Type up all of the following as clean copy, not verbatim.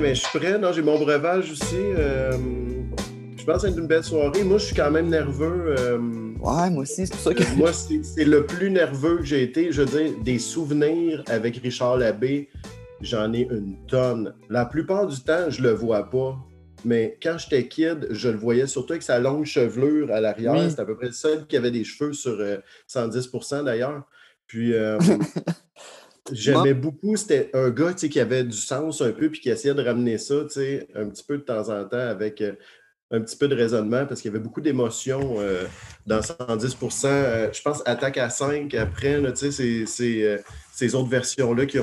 Ouais, mais je suis prêt. Non, j'ai mon breuvage aussi. Je pense que c'est une belle soirée. Moi, je suis quand même nerveux. Ouais, moi aussi, c'est pour ça que... Moi, c'est le plus nerveux que j'ai été. Je veux dire, des souvenirs avec Richard Labbé, j'en ai une tonne. La plupart du temps, je le vois pas. Mais quand j'étais kid, je le voyais surtout avec sa longue chevelure à l'arrière. Oui. C'était à peu près le seul qui avait des cheveux sur 110% d'ailleurs. Puis j'aimais beaucoup. C'était un gars qui avait du sens un peu puis qui essayait de ramener ça un petit peu de temps en temps avec un petit peu de raisonnement parce qu'il y avait beaucoup d'émotions dans 110%. Je pense Attaque à 5 après, là, ces autres versions-là qui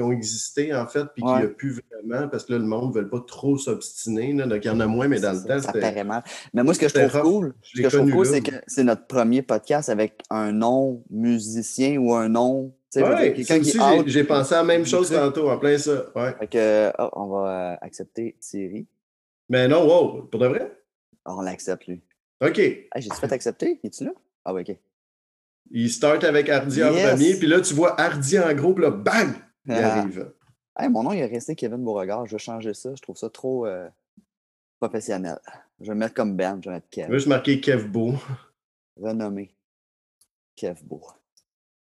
ont existé, en fait, puis qu'il n'y a plus vraiment, parce que là, le monde ne veut pas trop s'obstiner, là, donc il y en a moins, mais dans le temps, c'était... Ça paraît mal. Mais moi, ce que je trouve cool, c'est que c'est notre premier podcast avec un nom musicien ou un nom... Oui, j'ai pensé à la même chose tantôt, en plein ça. Ouais. Fait que, on va accepter Thierry. Mais non, wow, pour de vrai? On l'accepte, lui. OK. Hey, j'ai-tu fait accepter? Es-tu là? Ah oui, OK. Il start avec Hardy en premier, puis là, tu vois Hardy en gros, puis là, bang! Il arrive. Hey, mon nom, il est resté Kevin Beauregard. Je vais changer ça. Je trouve ça trop professionnel. Je vais me mettre comme Ben. Je vais mettre Kev. Je vais juste marquer Kev Beau. Renommé Kev Beau.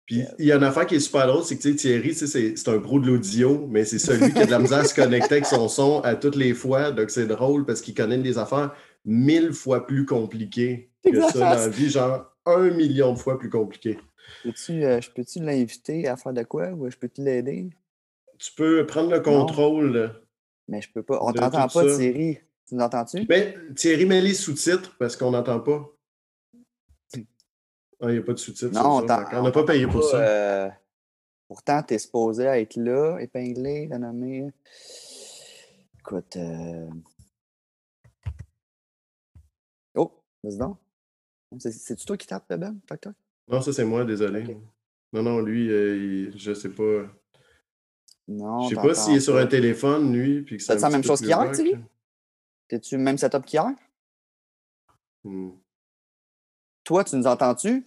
Puis, il y a une affaire qui est super drôle, c'est que Thierry, c'est un gros de l'audio, mais c'est celui qui a de la misère à se connecter avec son son à toutes les fois. Donc, c'est drôle parce qu'il connaît des affaires 1000 fois plus compliquées que ça dans la vie. Genre 1 million de fois plus compliquées. Je peux-tu l'inviter à faire de quoi ou je peux-tu l'aider? Tu peux prendre le contrôle. Non. Mais je peux pas. On t'entend pas, ça. Thierry. Tu nous entends-tu? Mais, Thierry, mets les sous-titres parce qu'on n'entend pas. Il n'y a pas de sous-titres. Non, on n'a pas payé pour ça. Pourtant, tu es supposé être là, épinglé, renommé. Écoute. Oh, vas-y donc. C'est-tu toi qui tapes, Ben? Facteur? Non, ça, c'est moi, désolé. Okay. Non, non, lui, je sais pas. Non, je sais pas s'il est sur un téléphone, lui. Puis que c'est la même chose qu'hier, Thierry? T'es-tu le même setup qu'hier? Toi, tu nous entends-tu?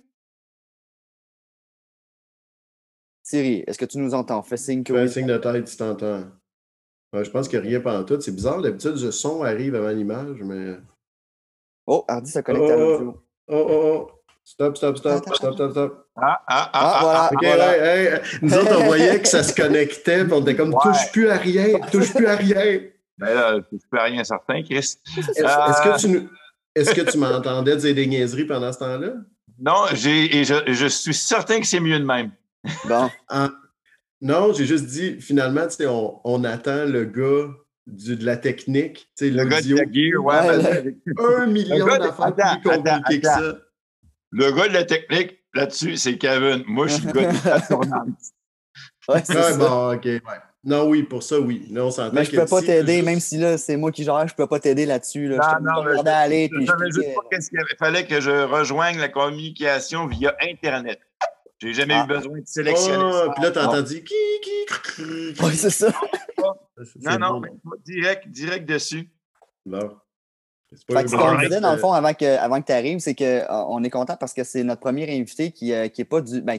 Thierry, est-ce que tu nous entends? Fais signe que... Fais un signe de tête si t'entends. Je pense qu'il n'y a rien pantoute. C'est bizarre, d'habitude, le son arrive avant l'image, mais... Oh, Hardy se connecte à l'audio. Oh. Stop. Ah, voilà. OK, voilà. Hey. Nous autres, on voyait que ça se connectait, puis on était comme, touche plus à rien. Ben là, touche plus à rien, certain, Chris. Est-ce que tu m'entendais dire des niaiseries pendant ce temps-là? Non, je suis certain que c'est mieux de même. Bon. Non, j'ai juste dit, finalement, tu sais, on attend le gars... de la technique, tu sais, le gars de la gear, avec 1 million d'affaires plus compliquées que ça. Le gars de la technique, là-dessus, c'est Kevin. Moi, je suis le gars de la tournance. Bon, OK. Ouais. Non, oui, pour ça, oui. Non, on s'entend. Mais je peux pas t'aider, même si là, c'est moi qui gère, je peux pas t'aider là-dessus. Là. Non, je t'avais juste pas qu'est-ce qu'il fallait que je rejoigne la communication via Internet. J'ai jamais eu besoin de sélectionner ça. Puis là, t'as entendu qui. Oui, c'est ça. Non, mais direct dessus. Non. Fait que ce qu'on disait, dans le fond, avant que tu arrives, c'est qu'on est content parce que c'est notre premier invité qui est pas du... Ben,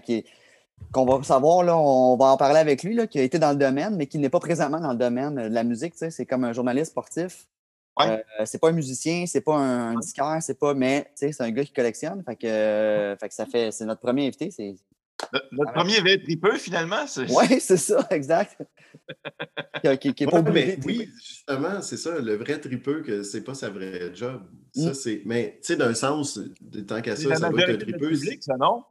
qu'on va savoir, là, on va en parler avec lui, là, qui a été dans le domaine, mais qui n'est pas présentement dans le domaine de la musique. C'est comme un journaliste sportif. Ouais. C'est pas un musicien, c'est pas un disqueur, c'est pas... Mais c'est un gars qui collectionne. Fait que ça fait... C'est notre premier invité, c'est... Notre premier vêtripeux, finalement. Oui, c'est ça, exact. qui est pas obligé. Oui, justement, c'est ça, le vrai tripeux, que c'est pas sa vraie job. Ça, c'est... Mais, tu sais, d'un sens, tant qu'à ça va être un tripeux. Public, ça, non?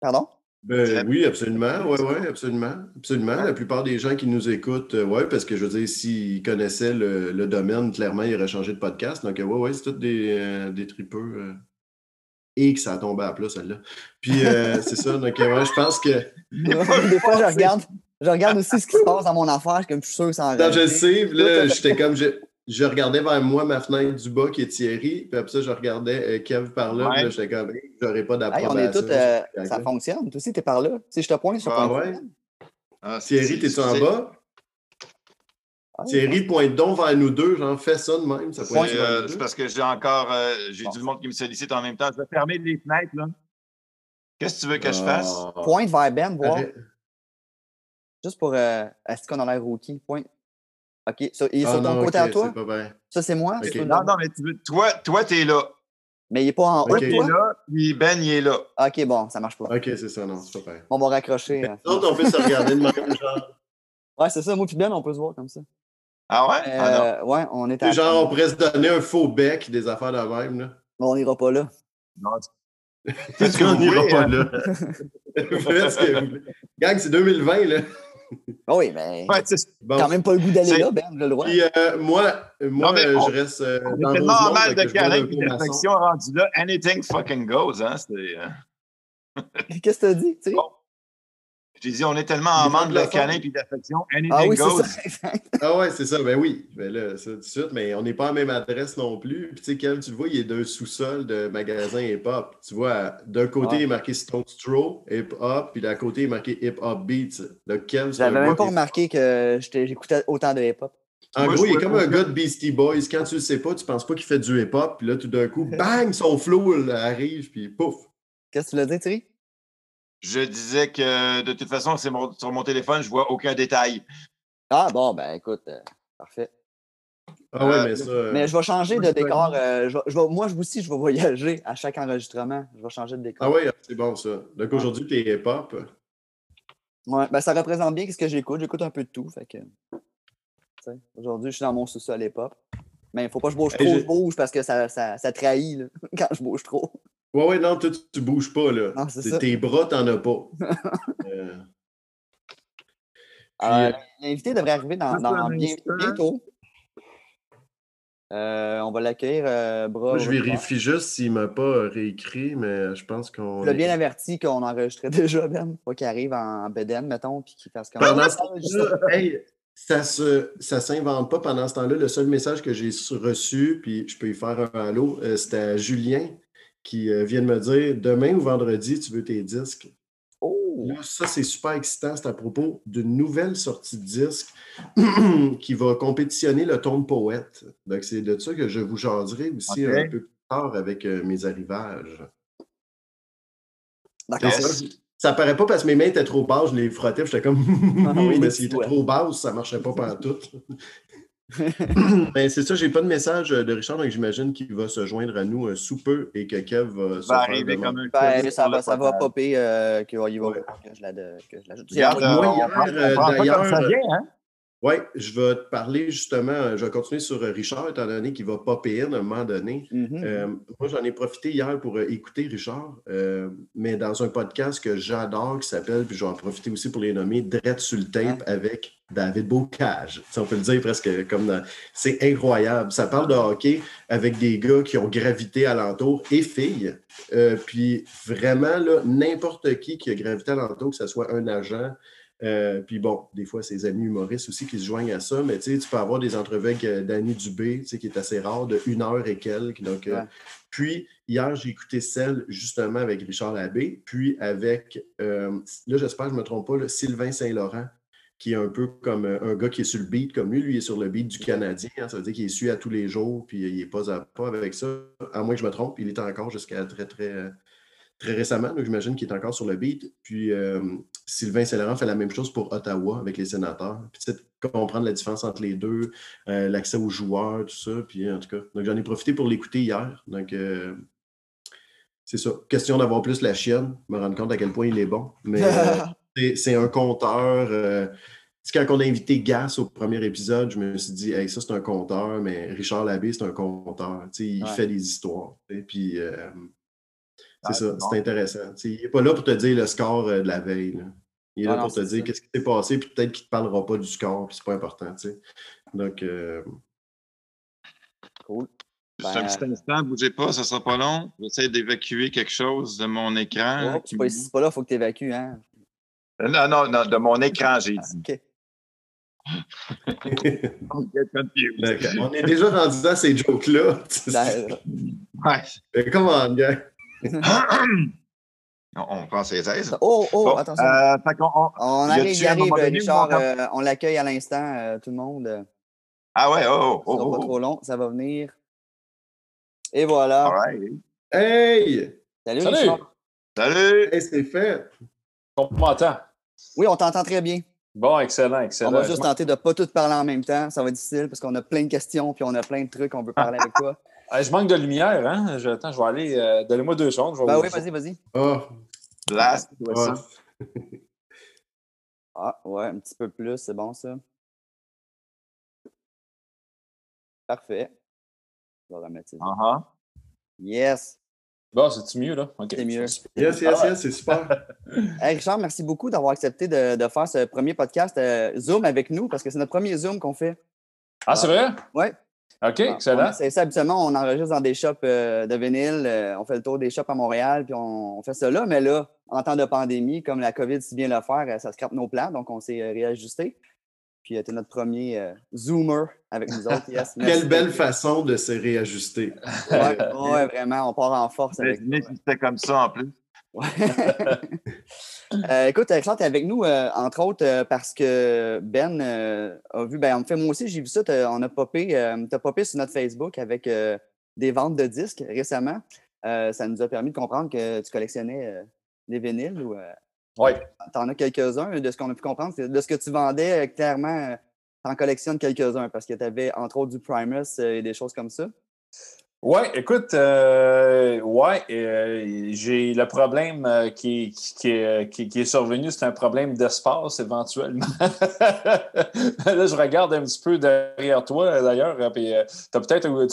Pardon? Oui, absolument. Oui, absolument. Absolument. La plupart des gens qui nous écoutent, parce que, je veux dire, s'ils connaissaient le domaine, clairement, ils auraient changé de podcast. Donc, oui, c'est tous des tripeux... Et que ça a tombé à plat, celle-là. Puis, c'est ça. Donc, je pense que... Des fois, je regarde aussi ce qui se passe dans mon affaire. Je suis sûr que ça en... Non, je sais. Là, j'étais comme... Je regardais vers moi ma fenêtre du bas qui est Thierry. Puis après ça, je regardais Kev par là. Puis là, j'étais comme... J'aurais pas d'approbation. On est tous... ça fonctionne. Toi aussi, t'es par là. Si je te pointe, ça fonctionne. Thierry, t'es-tu en bas? Thierry, pointe donc vers nous deux, genre, fais ça de même. Ça c'est parce que j'ai encore... j'ai du monde qui me sollicite en même temps. Je vais fermer les fenêtres, là. Qu'est-ce que tu veux que je fasse? Pointe vers Ben, voir. Juste pour est-ce qu'on a l'air rookie? Point. OK. So, et sur ton côté à toi? Ça, c'est moi? Okay. Non, mais toi, t'es là. Mais il n'est pas en haut, okay. Toi? Il est là, puis Ben, il est là. OK, bon, ça marche pas. OK, c'est ça, non, c'est pas pareil. On va raccrocher. D'autres, on peut se regarder de même genre. Ouais, c'est ça. Moi puis Ben, on peut se voir comme ça. Ah ouais? Ouais, on est à... Genre, on pourrait se donner un faux bec, des affaires de même, là. Bon, on n'ira pas là. Non, qu'est-ce qu'on n'ira pas là? Gang, c'est 2020, là. Oui, mais ouais, bon. Quand même pas le goût d'aller là, Ben, le droit. Puis moi non, je reste... On est tellement mal de câlin qu'une réflexion rendue là. Anything fucking goes, hein? Qu'est-ce que t'as dit, tu sais? Bon. J'ai dit, on est tellement en manque de câlin et d'affection. Anything goes. Ah ouais, c'est ça. Ben oui. Ben là, ça, tout de suite. Mais on n'est pas à la même adresse non plus. Puis tu sais, quand tu le vois, il est d'un sous-sol de magasin hip-hop. Tu vois, d'un côté, il est marqué Stone Throw, hip-hop, puis de l'autre côté, il est marqué hip-hop beats. J'avais même pas remarqué que j'écoutais autant de hip-hop. En gros, il est comme un gars de Beastie Boys. Quand tu le sais pas, tu penses pas qu'il fait du hip-hop. Puis là, tout d'un coup, bang, son flow arrive, puis pouf. Qu'est-ce que tu l'as dit, Thierry? Je disais que, de toute façon, c'est sur mon téléphone, je vois aucun détail. Ah bon, ben écoute, parfait. Ah ouais, mais ça... Mais je vais changer de décor. Moi aussi, je vais voyager à chaque enregistrement. Je vais changer de décor. Ah ouais, c'est bon ça. Donc aujourd'hui, t'es hip-hop. Ouais, ben ça représente bien ce que j'écoute. J'écoute un peu de tout, fait que... Aujourd'hui, je suis dans mon sous-sol hip-hop. Mais il faut pas que je bouge trop, je bouge parce que ça trahit, là, quand je bouge trop. Ouais, non, toi, tu bouges pas, là. Non, tes bras, t'en as pas. L'invité devrait arriver dans bientôt. On va l'accueillir, bras. Moi, je vérifie juste s'il m'a pas réécrit, mais je pense qu'on... Tu l'as bien averti qu'on enregistrait déjà, Ben. Pas qu'il arrive en bedaine, mettons, puis qu'il fasse comme... Pendant ce temps-là, hey, ça s'invente pas pendant ce temps-là. Le seul message que j'ai reçu, puis je peux y faire un halo, c'était à Julien, qui vient de me dire « Demain ou vendredi, tu veux tes disques? » Oh! Là, ça, c'est super excitant. C'est à propos d'une nouvelle sortie de disque qui va compétitionner le Tombe Poète. Donc, c'est de ça que je vous jaserai aussi un peu plus tard avec mes arrivages. D'accord. Ça paraît pas parce que mes mains étaient trop basses, je les frottais, j'étais comme « oui, mais s'ils étaient trop basses, ça marchait pas pantoute. » Ben, c'est ça, j'ai pas de message de Richard, donc j'imagine qu'il va se joindre à nous sous peu et que Kev va se arriver comme un ça va popper, qu'il va que je l'ajoute. Oui, je vais te parler justement, je vais continuer sur Richard, étant donné qu'il va popper à un moment donné. Mm-hmm. Moi, j'en ai profité hier pour écouter Richard, mais dans un podcast que j'adore, qui s'appelle, puis je vais en profiter aussi pour les nommer, Drette sur le tape avec David Beaucage. Si on peut le dire presque comme dans... C'est incroyable. Ça parle de hockey avec des gars qui ont gravité alentour et filles. Puis vraiment, là, n'importe qui a gravité alentour, que ce soit un agent, puis bon, des fois, ses amis humoristes aussi qui se joignent à ça, mais tu peux avoir des entrevues avec Dany Dubé, qui est assez rare, de 1 heure et quelques. Donc, puis, hier, j'ai écouté celle, justement, avec Richard Labbé, puis avec, là, j'espère que je ne me trompe pas, là, Sylvain Saint-Laurent, qui est un peu comme un gars qui est sur le beat, comme lui. Lui, il est sur le beat du Canadien. Hein, ça veut dire qu'il est su à tous les jours, puis il n'est pas à pas avec ça. À moins que je me trompe, il est encore jusqu'à très récemment, donc j'imagine qu'il est encore sur le beat. Puis Sylvain Saint-Laurent fait la même chose pour Ottawa avec les Sénateurs. Puis tu sais, comprendre la différence entre les deux, l'accès aux joueurs, tout ça. Puis en tout cas, donc j'en ai profité pour l'écouter hier. Donc c'est ça. Question d'avoir plus la chienne, me rendre compte à quel point il est bon. Mais c'est un conteur. Quand on a invité Gasse au premier épisode, je me suis dit, hey, ça c'est un conteur, mais Richard Labbé c'est un conteur. Tu sais, il fait des histoires. Et puis. C'est ça, c'est intéressant. T'sais, il n'est pas là pour te dire le score de la veille. Là. Il est là pour te dire qu'est-ce qui s'est passé, puis peut-être qu'il ne te parlera pas du score, puis c'est pas important. T'sais. Donc, cool. Juste un petit instant, ne bougez pas, ça ne sera pas long. J'essaie d'évacuer quelque chose de mon écran. Ouais, tu c'est pas là, il faut que tu évacues. Hein? Non, de mon écran, j'ai dit. OK. Donc, on est déjà rendu à ces jokes-là. Ouais. Come on, gars. On prend ses aises. Oh, attention. On arrive, Richard. On l'accueille à l'instant, tout le monde. Ah ouais, ça sera pas trop long, ça va venir. Et voilà. All right. Hey! Salut, Richard. Salut! Hey, c'est fait. On m'entend. Oui, on t'entend très bien. Bon, excellent, excellent. On va juste tenter de ne pas tout parler en même temps. Ça va être difficile parce qu'on a plein de questions puis on a plein de trucs qu'on veut parler avec toi. Je manque de lumière, hein? Attends, je vais aller... Donnez-moi 2 secondes. Ben oui, vas-y. Oh, blast. Ouais. Ah, ouais, un petit peu plus, c'est bon, ça. Parfait. Je vais remettre ça. Uh-huh. Yes. Bon, c'est-tu mieux, là? Okay. C'est mieux. Yes, c'est super. Hey, Richard, merci beaucoup d'avoir accepté de faire ce premier podcast Zoom avec nous, parce que c'est notre premier Zoom qu'on fait. Ah, c'est vrai? Oui. OK, excellent. C'est ça, habituellement, on enregistre dans des shops de vinyle, on fait le tour des shops à Montréal, puis on fait ça là. Mais là, en temps de pandémie, comme la COVID si bien le faire, ça scrape nos plans, donc on s'est réajusté. Puis t'es notre premier Zoomer avec nous autres. Yes, quelle belle façon de se réajuster. Oui, vraiment, on part en force avec nous. C'était comme ça en plus. Ouais. Écoute, Alexandre, t'es avec nous, entre autres, parce que Ben a vu, ben, en fait, moi aussi, j'ai vu ça, t'as popé sur notre Facebook avec des ventes de disques récemment. Ça nous a permis de comprendre que tu collectionnais des vinyles ou... Oui. T'en as quelques-uns. De ce qu'on a pu comprendre, c'est de ce que tu vendais, clairement, t'en collectionnes quelques-uns parce que t'avais, entre autres, du Primus et des choses comme ça. Oui, écoute, j'ai le problème qui est survenu, c'est un problème d'espace éventuellement. Là, je regarde un petit peu derrière toi, d'ailleurs, puis tu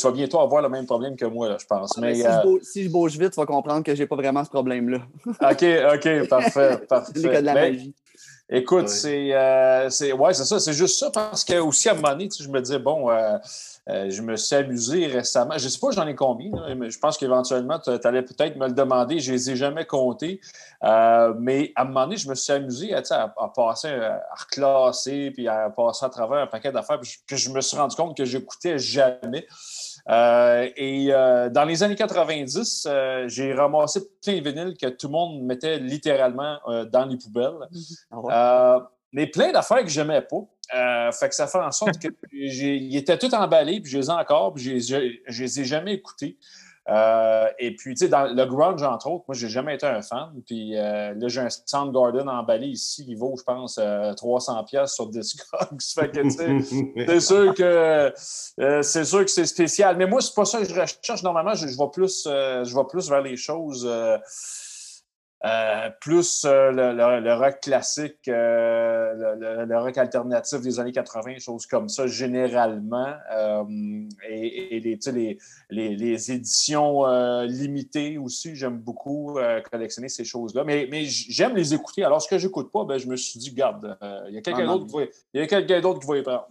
vas bientôt avoir le même problème que moi, là, je pense. Ah, mais si je bouge vite, tu vas comprendre que j'ai pas vraiment ce problème-là. OK, parfait. C'est que de la magie. Écoute, oui. C'est ça, c'est juste ça, parce que aussi à un moment donné, je me disais, je me suis amusé récemment. Je ne sais pas j'en ai combien, là, mais je pense qu'éventuellement, tu allais peut-être me le demander. Je ne les ai jamais comptés. Mais à un moment donné, je me suis amusé à passer, à reclasser, puis à passer à travers un paquet d'affaires, puis je me suis rendu compte que je n'écoutais jamais. Dans les années 90, j'ai ramassé plein de vinyles que tout le monde mettait littéralement dans les poubelles. Mais plein d'affaires que j'aimais pas. Fait que ça fait en sorte que ils étaient tout emballés, puis je les ai encore, puis je les ai jamais écoutés. Et puis, tu sais, dans le grunge, entre autres, moi, j'ai jamais été un fan. Puis là, j'ai un Soundgarden emballé ici. Il vaut, je pense, 300$ sur Discogs. Fait que, tu sais, c'est sûr que c'est spécial. Mais moi, c'est pas ça que je recherche. Normalement, je vais plus vers les choses... le rock classique, le rock alternatif des années 80, choses comme ça, généralement. Et les éditions limitées aussi, j'aime beaucoup collectionner ces choses-là. Mais j'aime les écouter. Alors, ce que j'écoute pas, je me suis dit, garde, il y a quelqu'un d'autre qui va y prendre.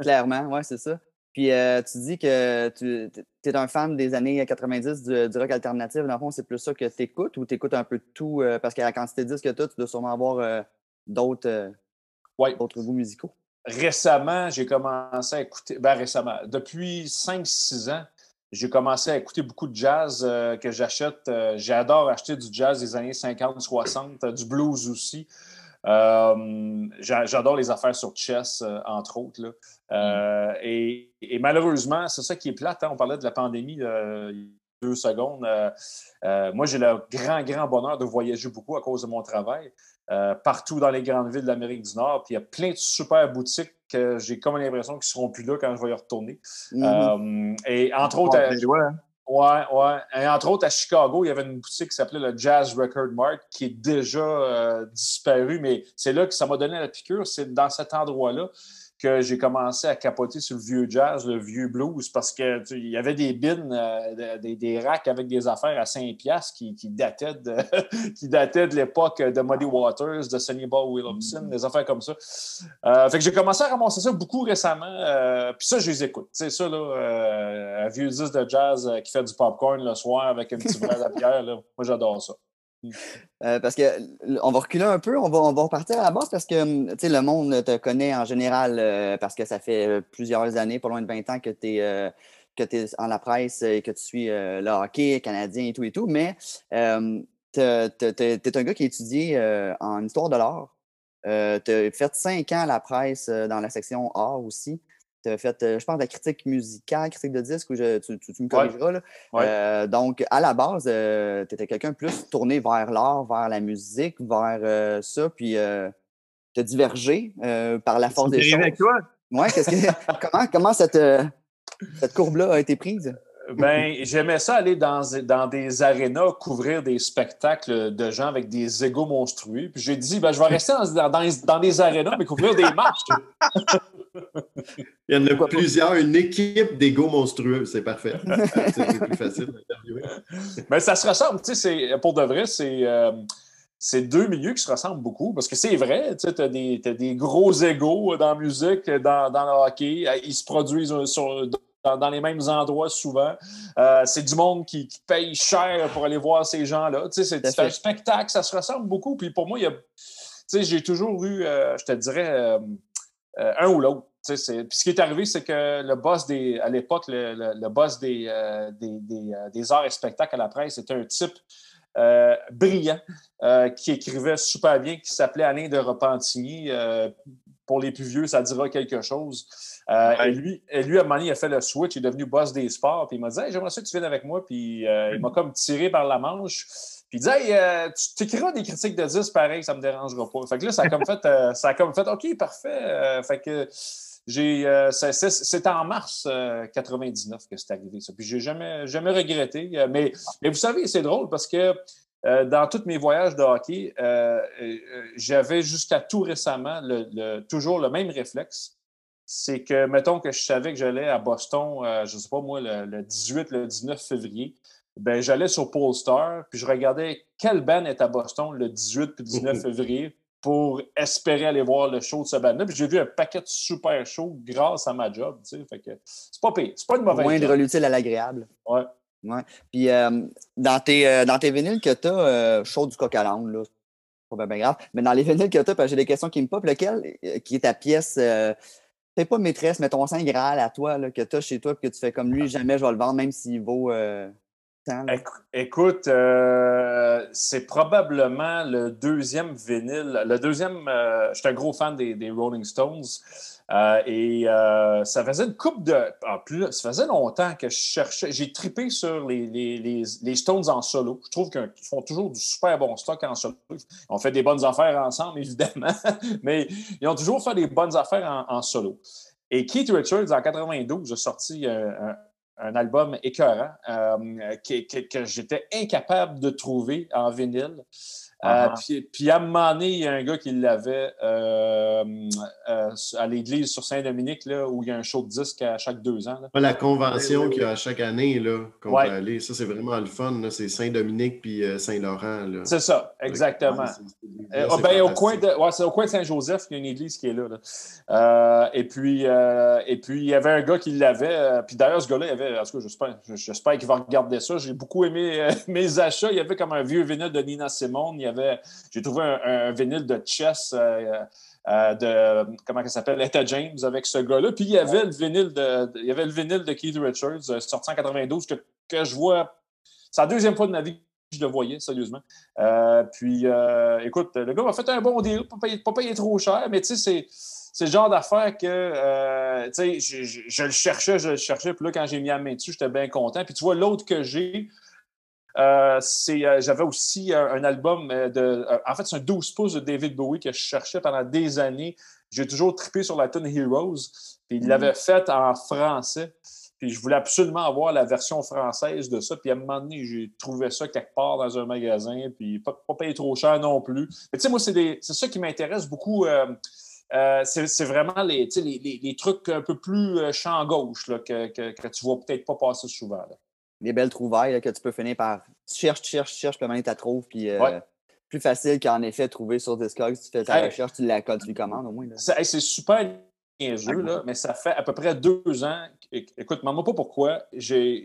Clairement, oui, c'est ça. Puis tu dis que tu es un fan des années 90 du rock alternatif. Dans le fond, c'est plus ça que tu écoutes ou tu écoutes un peu de tout? Parce qu'à la quantité de disques que tu as, tu dois sûrement avoir d'autres goûts musicaux. Récemment, j'ai commencé à écouter... depuis 5-6 ans, j'ai commencé à écouter beaucoup de jazz que j'achète. J'adore acheter du jazz des années 50-60, du blues aussi. J'adore les affaires sur Chess, entre autres, là. Et malheureusement, c'est ça qui est plate, hein? On parlait de la pandémie il y a 2 secondes. Moi, j'ai le grand bonheur de voyager beaucoup à cause de mon travail, partout dans les grandes villes de l'Amérique du Nord. Puis il y a plein de super boutiques que j'ai comme l'impression qu'ils ne seront plus là quand je vais y retourner. Et entre autres... Ouais. Et entre autres, à Chicago, il y avait une boutique qui s'appelait le Jazz Record Mart qui est déjà disparue, mais c'est là que ça m'a donné la piqûre. C'est dans cet endroit-là que j'ai commencé à capoter sur le vieux jazz, le vieux blues, parce qu'il y avait des bins, des racks avec des affaires à 5$ qui dataient de l'époque de Muddy Waters, de Sonny Boy Williamson, des affaires comme ça. Fait que j'ai commencé à ramasser ça beaucoup récemment, puis ça, je les écoute. C'est ça, là, un vieux disque de jazz qui fait du popcorn le soir avec un petit verre de bière, là. Moi, j'adore ça. Parce qu'on va reculer un peu, on va repartir à la base parce que le monde te connaît en général parce que ça fait plusieurs années, pas loin de 20 ans, que tu es en la presse et que tu suis le hockey canadien et tout. Mais t'es un gars qui a étudié en histoire de l'art. T'as fait 5 ans à la presse dans la section art aussi. Tu as fait, je pense, la critique musicale, critique de disque, où tu me corrigeras. Là. Ouais. Donc, à la base, tu étais quelqu'un plus tourné vers l'art, vers la musique, vers ça. Puis, t'as divergé par la force des choses. Avec toi? Ouais, comment cette courbe-là a été prise? Ben, j'aimais ça aller dans des arénas, couvrir des spectacles de gens avec des égos monstrueux. Puis j'ai dit, ben, je vais rester dans des arénas, mais couvrir des matchs. Il y en a plusieurs, une équipe d'égos monstrueux, c'est parfait. C'est plus facile d'interviewer. Mais ça se ressemble, tu sais, pour de vrai, c'est deux milieux qui se ressemblent beaucoup, parce que c'est vrai, tu sais, t'as des gros égos dans la musique, dans le hockey, ils se produisent dans les mêmes endroits souvent. C'est du monde qui paye cher pour aller voir ces gens-là. Tu sais, c'est un spectacle, ça se ressemble beaucoup. Puis pour moi, tu sais, j'ai toujours eu, je te dirais, un ou l'autre. Tu sais, puis ce qui est arrivé, c'est que le boss à l'époque, le boss des arts et spectacles à la presse, c'était un type brillant qui écrivait super bien, qui s'appelait Alain de Repentigny. Pour les plus vieux, ça dira quelque chose. Ouais. Et lui, à un moment donné, il a fait le switch, il est devenu boss des sports. Puis il m'a dit, hey, j'aimerais ça que tu viennes avec moi. Puis il m'a comme tiré par la manche. Puis il dit, hey, tu écriras des critiques de 10 pareil, ça me dérangera pas. Fait que là, ça a comme fait, OK, parfait. Fait que c'est en mars 99 que c'est arrivé, ça. Puis j'ai jamais regretté. Mais vous savez, c'est drôle parce que dans tous mes voyages de hockey, j'avais jusqu'à tout récemment toujours le même réflexe. C'est que, mettons que je savais que j'allais à Boston, je ne sais pas moi, le 18, le 19 février, ben j'allais sur Polestar, puis je regardais quelle band est à Boston le 18 puis 19 février pour espérer aller voir le show de ce band-là. Puis j'ai vu un paquet de super shows grâce à ma job, tu sais. Fait que c'est pas pire, c'est pas une mauvaise job. Moindre l'utile à l'agréable. Ouais. Ouais. Puis dans tes vinyles que tu as, chaud du coq à l'âne, là, c'est pas bien grave, mais dans les vinyles que tu as, j'ai des questions qui me popent, lequel qui est ta pièce, t'es pas maîtresse, mais ton Saint Graal à toi, là, que tu as chez toi, puis que tu fais comme lui, jamais je vais le vendre, même s'il vaut tant. Écoute, c'est probablement le deuxième vinyle. Le deuxième, je suis un gros fan des Rolling Stones. Ça faisait une couple de... En plus, ça faisait longtemps que je cherchais... J'ai trippé sur les Stones en solo. Je trouve qu'ils font toujours du super bon stock en solo. On fait des bonnes affaires ensemble, évidemment, mais ils ont toujours fait des bonnes affaires en solo. Et Keith Richards, en 92, a sorti un album écœurant que j'étais incapable de trouver en vinyle. Puis à un moment donné, il y a un gars qui l'avait à l'église sur Saint-Dominique, là, où il y a un show de disques à chaque 2 ans. Là. La convention qu'il y a à chaque année là, qu'on peut aller, ça c'est vraiment le fun. Là. C'est Saint-Dominique puis Saint-Laurent. Là. C'est ça, exactement. C'est au coin de Saint-Joseph, il y a une église qui est là. Et puis, il y avait un gars qui l'avait. Puis d'ailleurs, ce gars-là, il avait, en tout cas, j'espère qu'il va regarder ça. J'ai beaucoup aimé mes achats. Il y avait comme un vieux vinyle de Nina Simone. J'ai trouvé un vinyle de Chess de comment ça s'appelle, Etta James avec ce gars-là. Puis il y avait le vinyle de Keith Richards sorti en 92 que je vois. C'est la deuxième fois de ma vie que je le voyais, sérieusement. Écoute, le gars m'a fait un bon deal, pas payer trop cher, mais tu sais, c'est le genre d'affaire que tu sais, je le cherchais. Puis là, quand j'ai mis la main dessus, j'étais bien content. Puis tu vois, l'autre que j'ai. J'avais aussi un album en fait, c'est un 12 pouces de David Bowie que je cherchais pendant des années. J'ai toujours trippé sur la tune Heroes. Puis il l'avait faite en français. Puis je voulais absolument avoir la version française de ça. Puis à un moment donné, j'ai trouvé ça quelque part dans un magasin. Puis pas payé trop cher non plus. Mais tu sais, moi, c'est ça qui m'intéresse beaucoup. C'est vraiment les trucs un peu plus champ gauche là, que tu vois peut-être pas passer souvent. Là. Des belles trouvailles là, que tu peux finir par tu cherches, puis maintenant tu la trouves, puis plus facile qu'en effet trouver sur Discogs, tu fais ta recherche, tu lui commandes au moins. Là. C'est super niaiseux, là, mais ça fait à peu près 2 ans. Écoute, ne demande pas pourquoi. J'ai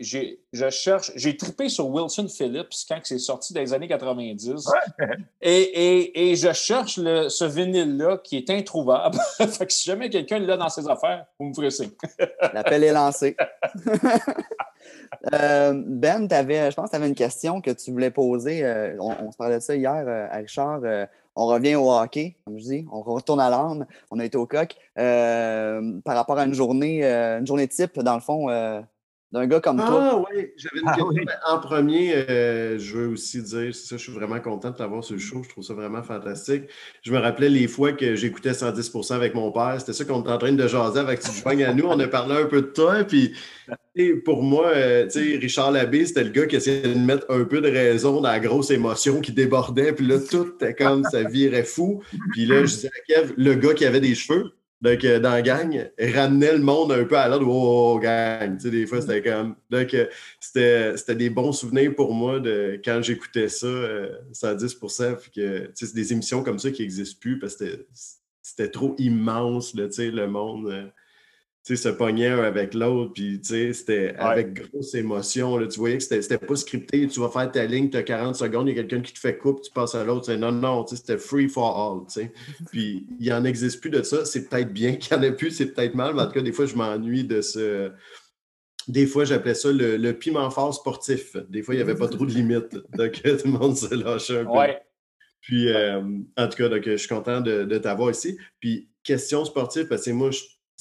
trippé sur Wilson Phillips quand c'est sorti dans les années 90. Ouais. Et je cherche ce vinyle-là qui est introuvable. Fait que si jamais quelqu'un l'a dans ses affaires, vous me ferez signe. L'appel est lancé. Ben, je pense que tu avais une question que tu voulais poser. On se parlait de ça hier à Richard. On revient au hockey, comme je dis. On retourne à l'âme. On a été au coq. Par rapport à une journée type, dans le fond, d'un gars comme toi. Ah oui, j'avais une question. Oui. En premier, je veux aussi dire, c'est ça, je suis vraiment content de t'avoir sur le show. Je trouve ça vraiment fantastique. Je me rappelais les fois que j'écoutais 110% avec mon père. C'était ça qu'on était en train de jaser avec Tu joignes à nous. On a parlé un peu de toi. Puis pour moi, tu sais, Richard Labbé, c'était le gars qui essayait de mettre un peu de raison dans la grosse émotion qui débordait. Puis là, tout était comme ça virait fou. Puis là, je disais à Kev, le gars qui avait des cheveux. Donc, dans la gang, ramenait le monde un peu à l'ordre. Oh, gang! Tu sais, des fois, c'était comme... Donc, c'était des bons souvenirs pour moi de quand j'écoutais ça, 110%. Puis que, tu sais, c'est des émissions comme ça qui n'existent plus parce que c'était trop immense, là, tu sais, le monde... tu sais, se pognait un avec l'autre, puis tu sais, c'était avec grosse émotion. Là, tu voyais que c'était pas scripté, tu vas faire ta ligne, tu as 40 secondes, il y a quelqu'un qui te fait coupe, tu passes à l'autre. Non, tu sais, c'était free for all. Tu sais. Puis il n'en existe plus de ça. C'est peut-être bien qu'il n'y en ait plus, c'est peut-être mal, mais en tout cas, des fois, je m'ennuie de ce. Des fois, j'appelais ça le piment fort sportif. Des fois, il n'y avait pas trop de limites. Donc, tout le monde se lâchait un peu. Ouais. Puis, en tout cas, donc, je suis content de t'avoir ici. Puis, question sportive, parce que moi,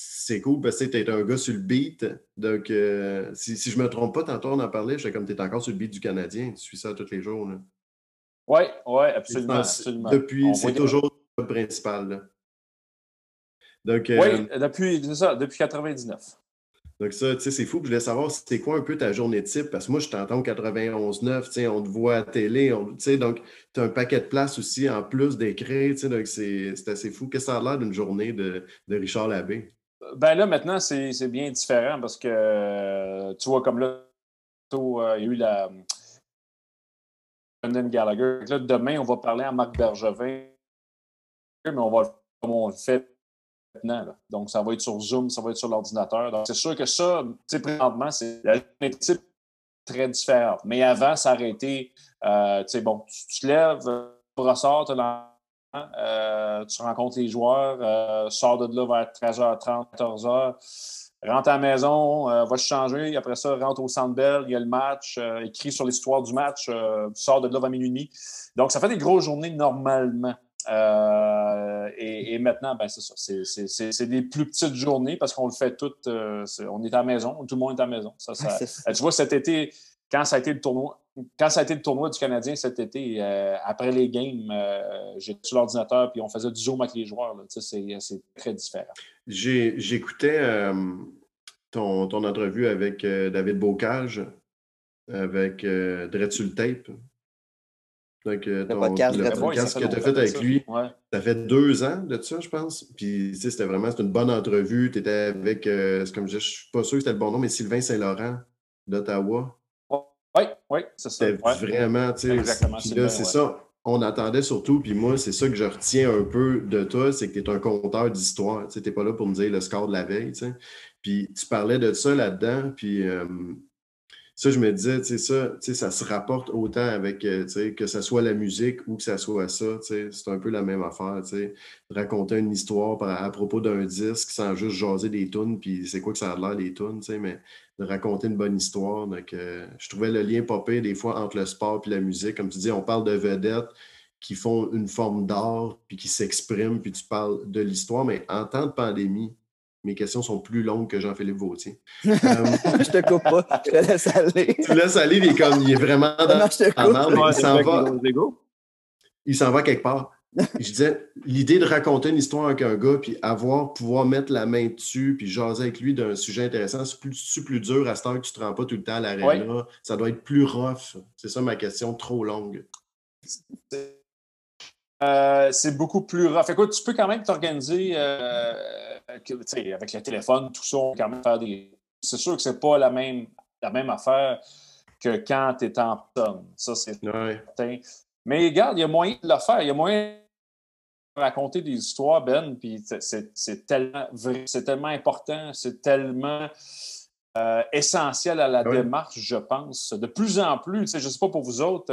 c'est cool parce que tu es un gars sur le beat. Donc, si je ne me trompe pas, tantôt on en parlait, j'étais comme tu es encore sur le beat du Canadien. Tu suis ça tous les jours. Oui, oui, absolument, absolument. Depuis, c'est toujours le principal. Là. Donc, oui, depuis 99. Donc ça, tu sais, c'est fou. Je voulais savoir, c'était quoi un peu ta journée type? Parce que moi, je t'entends au 91.9, tu sais, on te voit à télé, tu sais, donc tu as un paquet de places aussi en plus d'écrire, tu sais, donc c'est assez fou. Qu'est-ce que ça a l'air d'une journée de Richard Labbé? Ben là, maintenant, c'est bien différent parce que, tu vois, comme là, il y a eu la... Gallagher. Là, demain, on va parler à Marc Bergevin, mais on va le faire comme on le fait maintenant. Là. Donc, ça va être sur Zoom, ça va être sur l'ordinateur. Donc, c'est sûr que ça, tu sais, présentement, c'est la journée type très différente. Mais avant, ça aurait été, tu sais, bon, tu te lèves, tu ressors, tu as tu rencontres les joueurs, sors de là vers 13h30, 14h, rentre à la maison, va se changer, après ça, rentre au Centre Bell, il y a le match, écrit sur l'histoire du match, sors de là vers minuit. Donc, ça fait des grosses journées normalement. Et maintenant, ben c'est ça, c'est des plus petites journées parce qu'on le fait toutes, on est à la maison, tout le monde est à la maison. Ça, tu vois, cet été, quand ça a été le tournoi du Canadien cet été, après les games, j'étais sur l'ordinateur puis on faisait du zoom avec les joueurs. Là. C'est très différent. J'écoutais ton entrevue avec David Beaucage, avec Drette sur le tape. Donc, le podcast que tu as fait avec lui, ça fait 2 ans de ça, je pense. Puis, tu sais, c'était vraiment une bonne entrevue. Tu étais avec, comme je ne suis pas sûr que c'était le bon nom, mais Sylvain Saint-Laurent d'Ottawa. Oui, c'est ça. C'était vraiment, tu sais, exactement. C'est ça. On attendait surtout, puis moi, c'est ça que je retiens un peu de toi, c'est que tu es un conteur d'histoire. Tu n'es pas là pour me dire le score de la veille, tu sais. Puis tu parlais de ça là-dedans, puis ça, je me disais, tu sais, ça se rapporte autant avec, tu sais, que ça soit la musique ou que ça soit ça, tu sais, c'est un peu la même affaire, tu sais. Raconter une histoire à propos d'un disque sans juste jaser des tunes, puis c'est quoi que ça a l'air des tunes, tu sais, mais... de raconter une bonne histoire. Donc, je trouvais le lien popé des fois entre le sport et la musique. Comme tu dis, on parle de vedettes qui font une forme d'art puis qui s'expriment, puis tu parles de l'histoire. Mais en temps de pandémie, mes questions sont plus longues que Jean-Philippe Vautier. Je te coupe pas, je te laisse aller. Tu laisses aller, il est comme, il est vraiment dans il s'en va quelque part. Je disais, l'idée de raconter une histoire avec un gars, puis pouvoir mettre la main dessus, puis jaser avec lui d'un sujet intéressant, c'est plus dur à cette heure que tu te rends pas tout le temps à l'aréna. Ouais. Ça doit être plus rough. C'est ça ma question, trop longue. C'est beaucoup plus rough. Écoute, tu peux quand même t'organiser avec le téléphone, tout ça, on peut quand même faire des... C'est sûr que c'est pas la même affaire que quand tu es en personne. Ça, c'est certain. Mais regarde, il y a moyen de le faire. Il y a moyen de raconter des histoires, Ben, puis c'est tellement vrai, c'est tellement important, c'est tellement essentiel à la démarche, je pense. De plus en plus, je ne sais pas pour vous autres,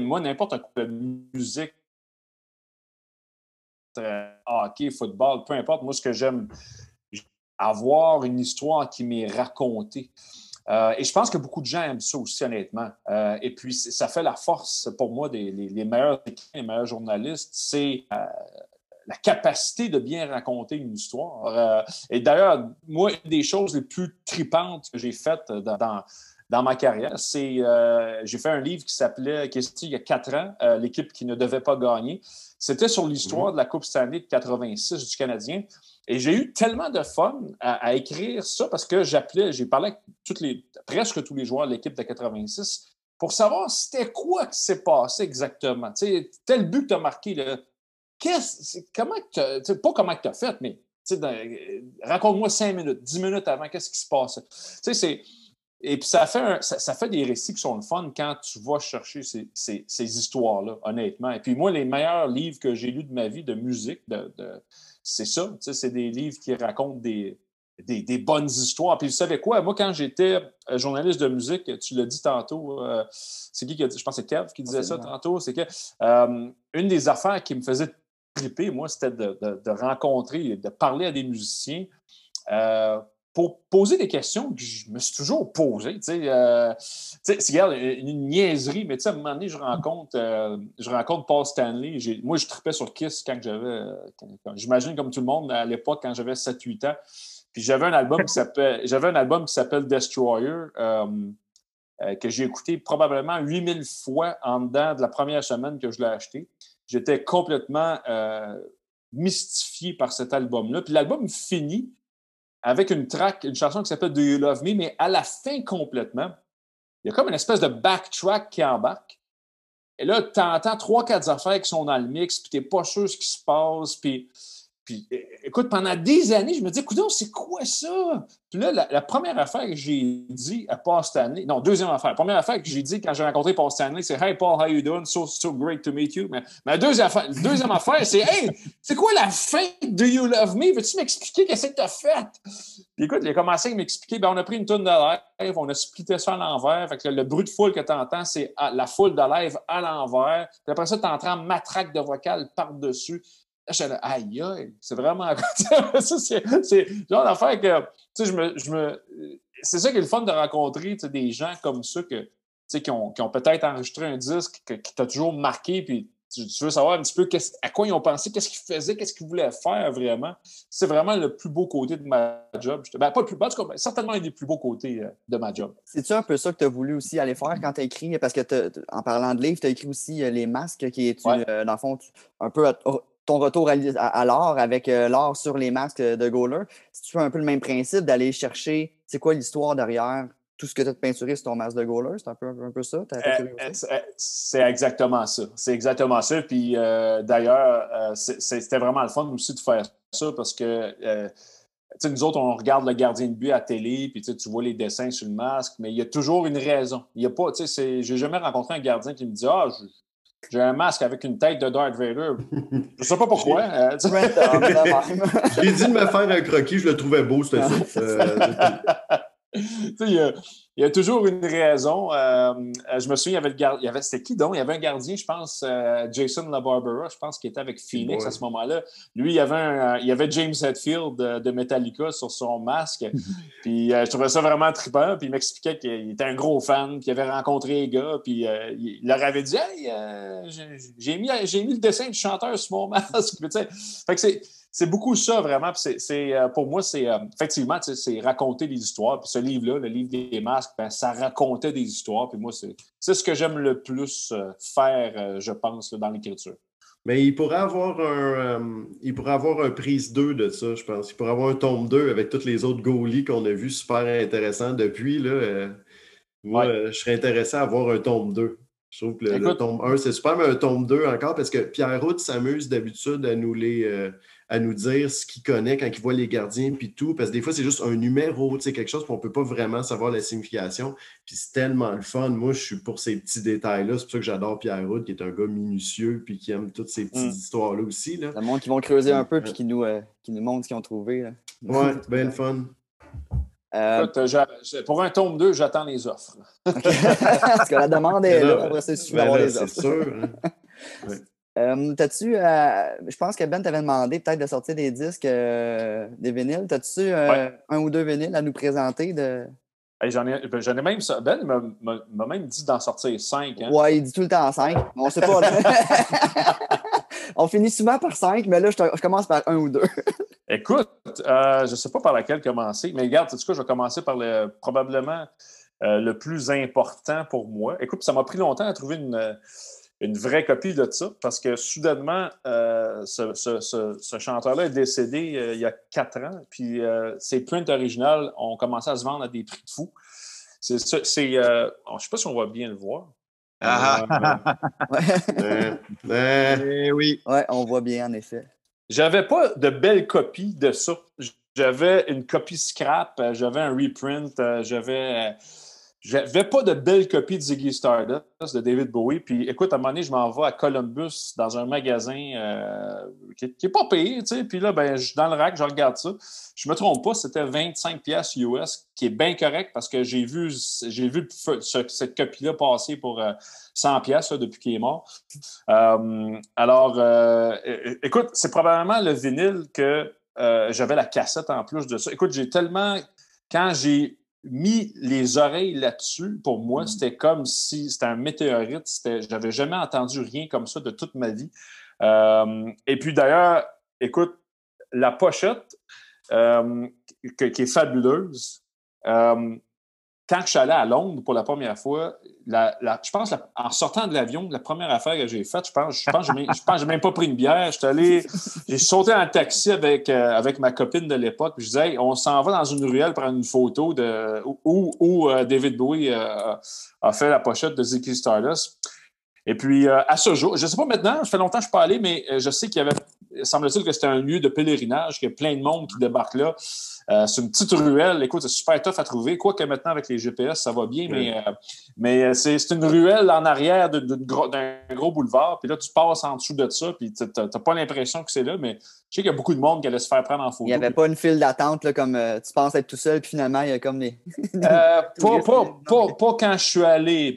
moi, n'importe quoi, musique, hockey, football, peu importe, moi, ce que j'aime, avoir une histoire qui m'est racontée. Et je pense que beaucoup de gens aiment ça aussi, honnêtement. Et puis, ça fait la force, pour moi, des meilleurs équipes, les meilleurs journalistes, c'est la capacité de bien raconter une histoire. Et d'ailleurs, moi, une des choses les plus tripantes que j'ai faites dans ma carrière, c'est j'ai fait un livre qui s'appelait, il y a 4 ans, l'équipe qui ne devait pas gagner. C'était sur l'histoire de la Coupe Stanley de 86 du Canadien. Et j'ai eu tellement de fun à écrire ça parce que j'ai parlé avec presque tous les joueurs de l'équipe de 86 pour savoir c'était quoi qui s'est passé exactement. Tu sais, tel but que tu as marqué, là, comment tu as fait, mais raconte-moi 5 minutes, 10 minutes avant, qu'est-ce qui se passe. Tu sais, et puis ça fait des récits qui sont le fun quand tu vas chercher ces histoires-là, honnêtement. Et puis moi, les meilleurs livres que j'ai lus de ma vie de musique, c'est ça, tu sais, c'est des livres qui racontent des bonnes histoires. Puis vous savez quoi? Moi, quand j'étais journaliste de musique, tu l'as dit tantôt, c'est qui a dit? Je pense que c'est Kev qui disait ça tantôt. C'est que une des affaires qui me faisait triper, moi, c'était de rencontrer, de parler à des musiciens pour poser des questions que je me suis toujours posées. Tu sais, regarde, une niaiserie, mais tu sais, à un moment donné, je rencontre Paul Stanley. Moi, je tripais sur Kiss quand j'avais... j'imagine comme tout le monde à l'époque, quand j'avais 7-8 ans. Puis j'avais un album qui s'appelle Destroyer, que j'ai écouté probablement 8000 fois en dedans de la première semaine que je l'ai acheté. J'étais complètement mystifié par cet album-là. Puis l'album finit avec une chanson qui s'appelle Do You Love Me, mais à la fin complètement, il y a comme une espèce de backtrack qui embarque. Et là, tu entends 3-4 affaires qui sont dans le mix, puis tu n'es pas sûr ce qui se passe, Puis, écoute, pendant des années, je me dis, coudonc, c'est quoi ça? Puis là, la première affaire que j'ai dit à Paul Stanley, non, deuxième affaire, la première affaire que j'ai dit quand j'ai rencontré Paul Stanley, c'est « Hey, Paul, how you doing? So great to meet you. » Mais la deuxième affaire, c'est « Hey, c'est quoi la fin de Do You Love Me? Veux-tu m'expliquer qu'est-ce que t'as fait? » Puis écoute, il a commencé à m'expliquer, on a pris une toune de live, on a splitté ça à l'envers, fait que le bruit de foule que t'entends, c'est la foule de live à l'envers, puis après ça, t'entends matraque de vocale par-dessus. Aïe, aïe, c'est vraiment... ça, c'est genre d'affaire que... Tu sais, c'est ça qui est le fun de rencontrer des gens comme ça qui ont peut-être enregistré un disque qui t'a toujours marqué, puis tu veux savoir un petit peu à quoi ils ont pensé, qu'est-ce qu'ils faisaient, qu'est-ce qu'ils voulaient faire vraiment. C'est vraiment le plus beau côté de ma job. Ben, pas le plus beau, en tout cas, certainement un des plus beaux côtés de ma job. C'est-tu un peu ça que tu as voulu aussi aller faire quand tu as écrit? Parce que en parlant de livres, tu as écrit aussi Les Masques, qui est, dans le fond, un peu... ton retour à l'art avec l'art sur les masques de Gauler, si tu fais un peu le même principe d'aller chercher c'est quoi l'histoire derrière tout ce que tu as peinturé sur ton masque de Gauler, c'est un peu ça? C'est exactement ça. C'est exactement ça. Puis d'ailleurs, c'était vraiment le fun aussi de faire ça parce que nous autres, on regarde le gardien de but à la télé, puis tu vois les dessins sur le masque, mais il y a toujours une raison. Il y a pas, j'ai jamais rencontré un gardien qui me dit « Ah, j'ai un masque avec une tête de Darth Vader. » Je sais pas pourquoi. J'ai dit de me faire un croquis, je le trouvais beau, c'était ça. Il y a toujours une raison. Je me souviens, c'était qui donc? Il y avait un gardien, je pense, Jason LaBarbera, je pense, qui était avec Phoenix à ce moment-là. Lui, il y avait James Hetfield de Metallica sur son masque. Puis je trouvais ça vraiment trippant. Puis il m'expliquait qu'il était un gros fan, qu'il avait rencontré les gars. Puis il leur avait dit « Hey, j'ai mis le dessin du chanteur sur mon masque. » Fait que c'est beaucoup ça, vraiment. Puis pour moi, c'est effectivement, c'est raconter des histoires. Puis ce livre-là, le livre des masques, ça racontait des histoires. Puis moi, c'est ce que j'aime le plus faire, je pense, là, dans l'écriture. Mais il pourrait avoir un prise 2 de ça, je pense. Il pourrait avoir un tome 2 avec tous les autres goalies qu'on a vus, super intéressants depuis. Là, moi, je serais intéressé à avoir un tome 2. Je trouve que le tome 1, c'est super, mais un tome 2 encore, parce que Pierre-Hout s'amuse d'habitude à nous dire ce qu'il connaît quand il voit les gardiens, puis tout, parce que des fois, c'est juste un numéro, tu sais, quelque chose qu'on ne peut pas vraiment savoir la signification, puis c'est tellement le fun. Moi, je suis pour ces petits détails-là. C'est pour ça que j'adore Pierre-Hout, qui est un gars minutieux, puis qui aime toutes ces petites histoires-là aussi. Là. Le monde qui vont creuser un peu, puis qui nous montre ce qu'ils ont trouvé. Là. Ouais, bien le fun. Écoute, pour un tome 2, j'attends les offres. Okay. Parce que la demande est là. Après, c'est sûr d'avoir les offres. C'est sûr. Hein? Oui. Je pense que Ben t'avait demandé peut-être de sortir des disques, des vinyles. T'as-tu un ou deux vinyles à nous présenter? Hey, j'en ai même ça. Ben m'a même dit d'en sortir 5. Hein? Ouais, il dit tout le temps 5. On sait pas. On finit souvent par 5, mais là, je commence par 1 ou 2. Écoute, je ne sais pas par laquelle commencer, mais regarde, sais-tu quoi, je vais commencer par probablement le plus important pour moi. Écoute, ça m'a pris longtemps à trouver une vraie copie de ça, parce que soudainement, ce chanteur-là est décédé il y a 4 ans, puis ses prints originales ont commencé à se vendre à des prix de fou. Je ne sais pas si on va bien le voir. Oui. Ouais, on voit bien, en effet. J'avais pas de belles copies de ça. J'avais une copie scrap, j'avais un reprint, j'avais pas de belles copies de Ziggy Stardust, de David Bowie. Puis écoute, à un moment donné, je m'en vais à Columbus dans un magasin qui est pas payé, tu sais. Puis là, ben, dans le rack, je regarde ça. Je me trompe pas, c'était 25$ US, qui est bien correct parce que j'ai vu cette copie-là passer pour 100$ là, depuis qu'il est mort. Écoute, c'est probablement le vinyle que j'avais la cassette en plus de ça. Écoute, j'ai tellement... Quand j'ai mis les oreilles là-dessus, pour moi, c'était comme si c'était un météorite. J'avais jamais entendu rien comme ça de toute ma vie. Et puis d'ailleurs, écoute, la pochette qui est fabuleuse, quand je suis allé à Londres pour la première fois, je pense, en sortant de l'avion, la première affaire que j'ai faite, je pense que je n'ai même pas pris une bière. J'ai sauté en taxi avec ma copine de l'époque. Je disais, hey, on s'en va dans une ruelle prendre une photo où David Bowie a fait la pochette de Ziggy Stardust. Et puis, à ce jour, je ne sais pas maintenant, ça fait longtemps que je ne suis pas allé, mais je sais qu'il y avait, semble-t-il que c'était un lieu de pèlerinage, qu'il y a plein de monde qui débarque là. C'est une petite ruelle. Écoute, c'est super tough à trouver. Quoique maintenant, avec les GPS, ça va bien, mais c'est une ruelle en arrière d'un gros boulevard. Puis là, tu passes en dessous de ça, puis tu n'as pas l'impression que c'est là, mais je sais qu'il y a beaucoup de monde qui allait se faire prendre en photo. Il n'y avait pas une file d'attente, là, comme tu penses être tout seul, puis finalement, il y a comme des... pas quand je suis allé.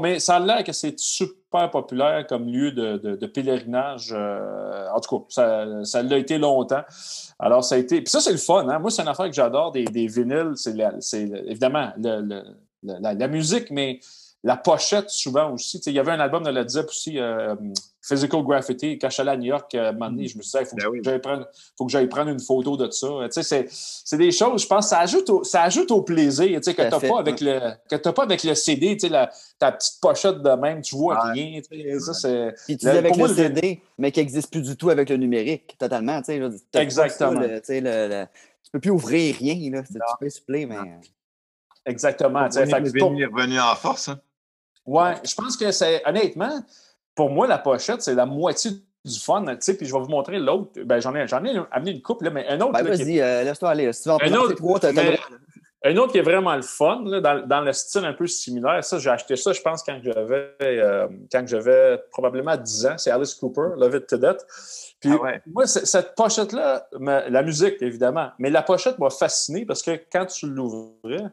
Mais ça a l'air que c'est super populaire comme lieu de pèlerinage. En tout cas, ça l'a été longtemps. Alors, ça a été... Puis ça, c'est le fun. Hein? Moi, c'est une affaire que j'adore, des vinyles. Évidemment, la musique, mais la pochette, souvent, aussi. Il y avait un album de Led Zeppelin aussi, Physical Graffiti, quand je suis allé à New York, à un moment donné, je me disais, il faut que j'aille prendre une photo de ça. C'est des choses, je pense, ça ajoute au plaisir que tu n'as pas avec le CD, ta petite pochette de même, tu vois rien. Puis tu dis avec le CD, mais qui n'existe plus du tout avec le numérique, totalement. Exactement. Tu ne peux plus ouvrir rien, là, tu peux suppléer, mais... Exactement. Il est revenu en force. Hein? Oui, je pense que c'est, honnêtement, pour moi, la pochette, c'est la moitié du fun. Puis je vais vous montrer l'autre. Ben, j'en ai amené une couple, là, mais un autre. Ben, vas-y, laisse-toi aller. Si tu vas en prendre trois, t'as le droit. Un autre qui est vraiment le fun, là, dans le style un peu similaire. Ça, j'ai acheté ça, je pense, quand j'avais probablement 10 ans. C'est Alice Cooper, Love It to Death. Puis moi, cette pochette-là, la musique, évidemment, mais la pochette m'a fasciné parce que quand tu l'ouvrais,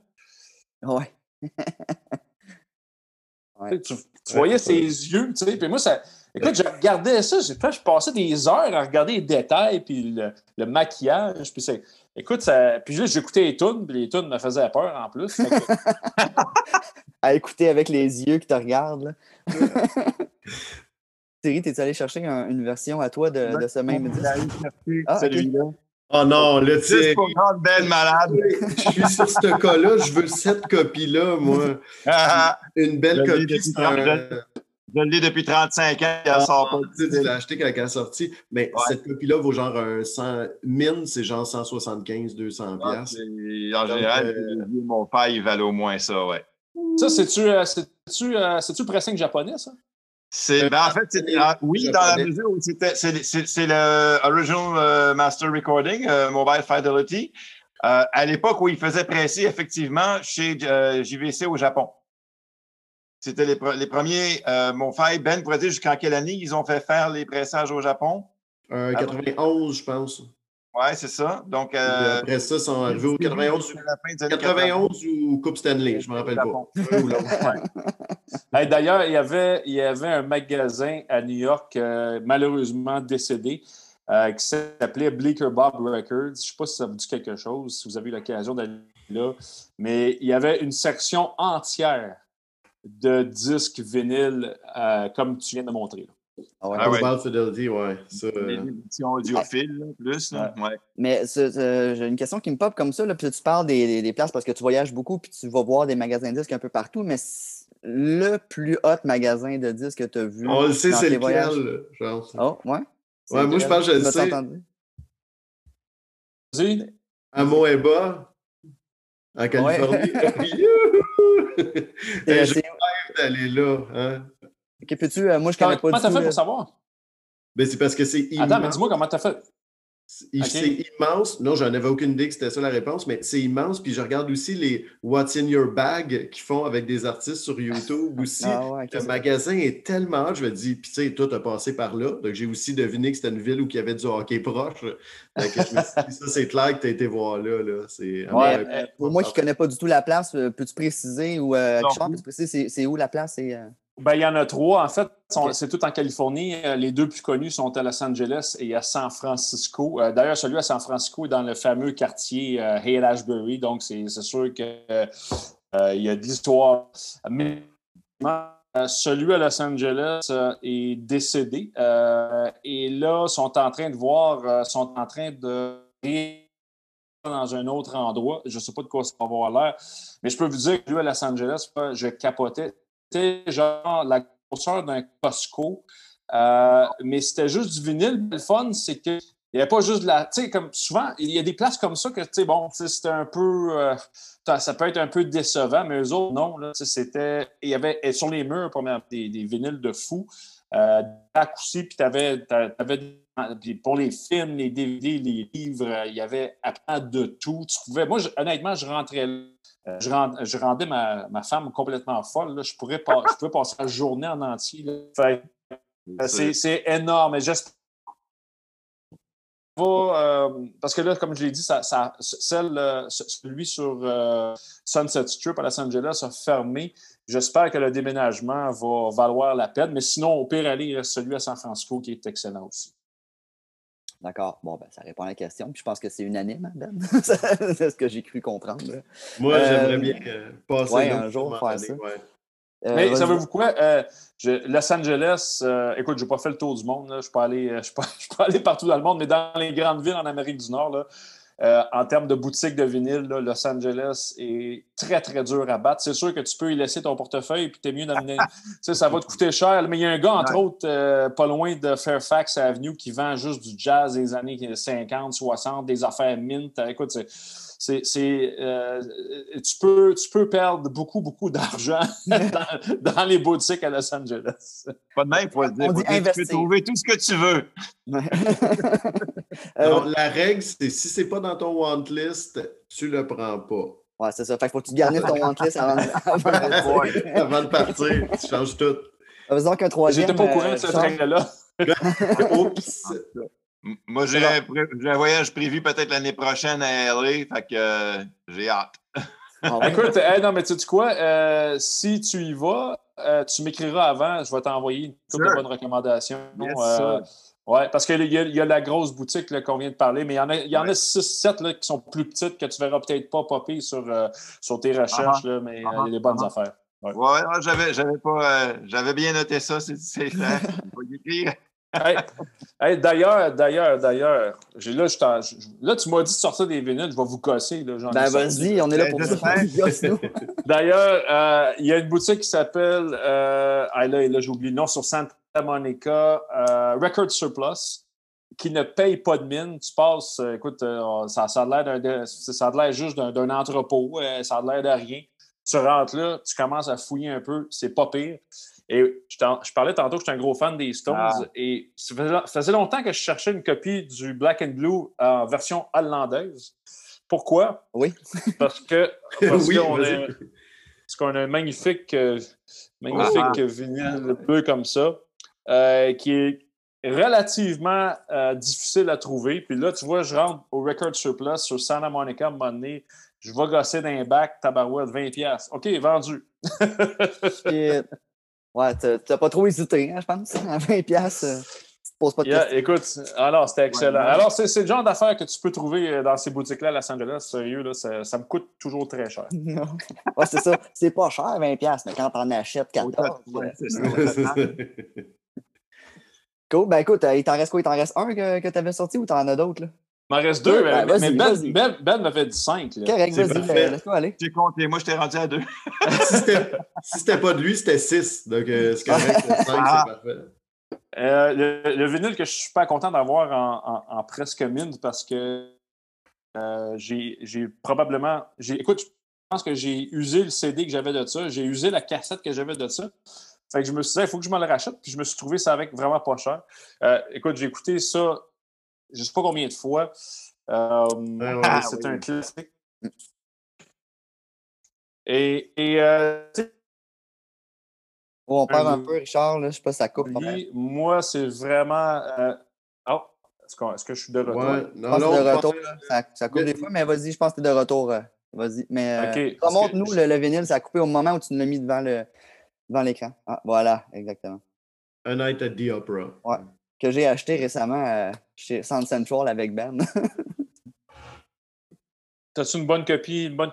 ouais. Tu voyais ses yeux, tu sais. Puis moi, écoute, je regardais ça. Je passais des heures à regarder les détails, puis le maquillage. Puis puis là, j'écoutais les tunes, puis les tunes me faisaient peur en plus. À écouter avec les yeux qui te regardent. Thierry, t'es-tu allé chercher une version à toi de ce même disque? Ah, celui-là. Oh non, là, tu sais. Ben malade. Je suis sur ce cas-là, je veux cette copie-là, moi. Une belle copie. Je l'ai depuis 35 ans, elle sort pas. Tu sais, l'as acheté quand elle est sortie. Mais cette copie-là vaut genre 100 000, c'est genre 175, 200 piastres. En général, mon père, il valait au moins ça, ouais. Ça, c'est-tu pressing japonais, ça? Oui, dans la mesure où c'est le Original Master Recording, Mobile Fidelity. À l'époque où il faisait presser, effectivement, chez JVC au Japon. C'était les premiers. Mon frère Ben pourrait dire jusqu'en quelle année ils ont fait faire les pressages au Japon? 91, je pense. Oui, c'est ça. Donc, après ça, ils sont arrivés au 91 ou Coupe Stanley, je ne me rappelle pas. Hey, d'ailleurs, il y avait un magasin à New York, malheureusement décédé, qui s'appelait Bleaker Bob Records. Je ne sais pas si ça vous dit quelque chose, si vous avez eu l'occasion d'aller là, mais il y avait une section entière de disques vinyles, comme tu viens de montrer. Là. Ah ouais, Bound Fidelity, ouais. Ça, l'édition audiophile, là, plus. Là. Ouais. Mais j'ai une question qui me pop comme ça, là, puis tu parles des places parce que tu voyages beaucoup puis tu vas voir des magasins de disques un peu partout, mais le plus hot magasin de disques que tu as vu. On le sait, c'est lequel, genre. Ah, oh, ouais. C'est ouais, moi, je pense que je le sais. Vas-y. À Moeba, en Californie. Ouais. Je rêve d'aller là, hein. Okay, peux-tu, moi, je connais pas du tout. Comment t'as fait pour savoir? Ben, c'est parce que c'est immense. Attends, mais dis-moi comment t'as fait. C'est immense. Non, j'en avais aucune idée que c'était ça la réponse, mais c'est immense. Puis je regarde aussi les What's in Your Bag qu'ils font avec des artistes sur YouTube aussi. Ah ouais, okay. Le magasin est tellement hot, je me dis, puis tu sais, tout a passé par là. Donc, j'ai aussi deviné que c'était une ville où il y avait du hockey proche. Donc, je me suis dit, ça, c'est clair que tu as été voir là. C'est, ouais, pour moi qui ne connais pas du tout la place, peux-tu préciser où tu précises, c'est où la place? Ben, il y en a trois. En fait, c'est tout en Californie. Les deux plus connus sont à Los Angeles et à San Francisco. D'ailleurs, celui à San Francisco est dans le fameux quartier Haight-Ashbury. Donc, c'est sûr qu'il y a de l'histoire. Mais celui à Los Angeles est décédé. Et là, sont en train de dans un autre endroit. Je ne sais pas de quoi ça va avoir l'air. Mais je peux vous dire que lui à Los Angeles, je capotais. C'était genre la grosseur d'un Costco, mais c'était juste du vinyle. Le fun, c'est qu'il n'y avait pas juste de la... Tu sais, comme souvent, il y a des places comme ça que, tu sais, bon, c'était un peu... ça peut être un peu décevant, mais eux autres, non. Là, c'était... Il y avait sur les murs, premièrement, des vinyles de fou, à coups, puis t'avais pour les films, les DVD, les livres, il y avait à de tout. Tu pouvais... Moi, honnêtement, je rentrais là. Je rendais ma femme complètement folle. Là. Je pouvais passer la journée en entier. Fait, c'est énorme. Et parce que là, comme je l'ai dit, celui sur Sunset Strip à Los Angeles a fermé. J'espère que le déménagement va valoir la peine. Mais sinon, au pire, aller, il reste celui à San Francisco qui est excellent aussi. D'accord. Bon, ben, ça répond à la question. Puis je pense que c'est unanime, Ben. C'est ce que j'ai cru comprendre. Moi, j'aimerais bien passer un jour faire ça. Ouais. Mais ça veut vous quoi? Los Angeles, écoute, je n'ai pas fait le tour du monde. Là. Je peux aller partout dans le monde, mais dans les grandes villes en Amérique du Nord, là, en termes de boutiques de vinyle, là, Los Angeles est très, très dur à battre. C'est sûr que tu peux y laisser ton portefeuille puis t'es mieux d'amener... ça va te coûter cher. Mais il y a un gars, entre autres, pas loin de Fairfax Avenue qui vend juste du jazz des années 50, 60, des affaires mint. Écoute, tu peux perdre beaucoup, beaucoup d'argent dans les boutiques à Los Angeles. Pas de même, tu peux trouver tout ce que tu veux. Donc, la règle, c'est si c'est pas dans ton want list, tu le prends pas. Ouais, c'est ça. Fait que faut que tu garnisses ton want list avant de partir. Tu changes tout. Ça veut dire qu'un troisième. J'étais pas au courant de cette règle-là. Oups. Moi, j'ai un voyage prévu peut-être l'année prochaine à LA, fait que j'ai hâte. Écoute, non, mais tu sais quoi? Si tu y vas, tu m'écriras avant, je vais t'envoyer une couple de bonnes recommandations. Yes, ouais, parce qu'il y a la grosse boutique là, qu'on vient de parler, mais il y en a 6-7 là, qui sont plus petites que tu verras peut-être pas popper sur tes recherches, là, mais il y a des bonnes affaires. Ouais, j'avais bien noté ça, c'est clair. Hey, d'ailleurs, là, tu m'as dit de sortir des vinyles, je vais vous casser. Là, vas-y, on est là pour ça. D'ailleurs, il y a une boutique qui s'appelle, j'ai oublié le nom, sur Santa Monica, Record Surplus, qui ne paye pas de mine. Tu passes, écoute, ça a l'air juste d'un entrepôt, ça a l'air de rien. Tu rentres là, tu commences à fouiller un peu, c'est pas pire. Et je parlais tantôt que j'étais un gros fan des Stones et ça faisait longtemps que je cherchais une copie du Black and Blue en version hollandaise. Pourquoi? Oui. Parce qu'on a un magnifique vinyle bleu comme ça qui est relativement difficile à trouver. Puis là, tu vois, je rentre au Record Surplus sur Santa Monica à un moment donné. Je vais gosser d'un bac, tabarouette, 20$. OK, vendu. Ouais, t'as pas trop hésité, hein, je pense. À 20$, tu te poses pas de questions. Écoute, alors, c'était excellent. Alors, c'est le genre d'affaires que tu peux trouver dans ces boutiques-là à Los Angeles. Sérieux, là, ça me coûte toujours très cher. Ouais, c'est ça. C'est pas cher, 20$, mais quand t'en achètes 14$. Ouais, c'est ça. Cool. Ben écoute, il t'en reste quoi? Il t'en reste un que t'avais sorti ou t'en as d'autres, là? Il m'en reste deux, ben, mais Ben m'a fait du 5. Correct, vas-y, laisse-toi aller. J'ai compté, moi, je t'ai rendu à 2. si c'était pas de lui, c'était 6. Donc, c'est correct, 5, c'est parfait. Le vinyle que je suis pas content d'avoir en presque mint parce que écoute, je pense que j'ai usé le CD que j'avais de ça, j'ai usé la cassette que j'avais de ça. Fait que je me suis dit, il faut que je me le rachète, puis je me suis trouvé ça avec vraiment pas cher. Écoute, j'ai écouté ça je sais pas combien de fois. C'est un classique. Et on perd un peu, Richard, là, je sais pas si ça coupe. Moi, c'est vraiment... est-ce que je suis de retour? Ouais, ça coupe des fois, mais vas-y, je pense que tu es de retour. Vas-y, mais okay, remonte-nous le vinyle, ça a coupé au moment où tu l'as mis devant l'écran. Ah, voilà, exactement. A Night at the Opera. Ouais, que j'ai acheté récemment chez Sound Central avec Ben. T'as-tu une bonne copie? Ben,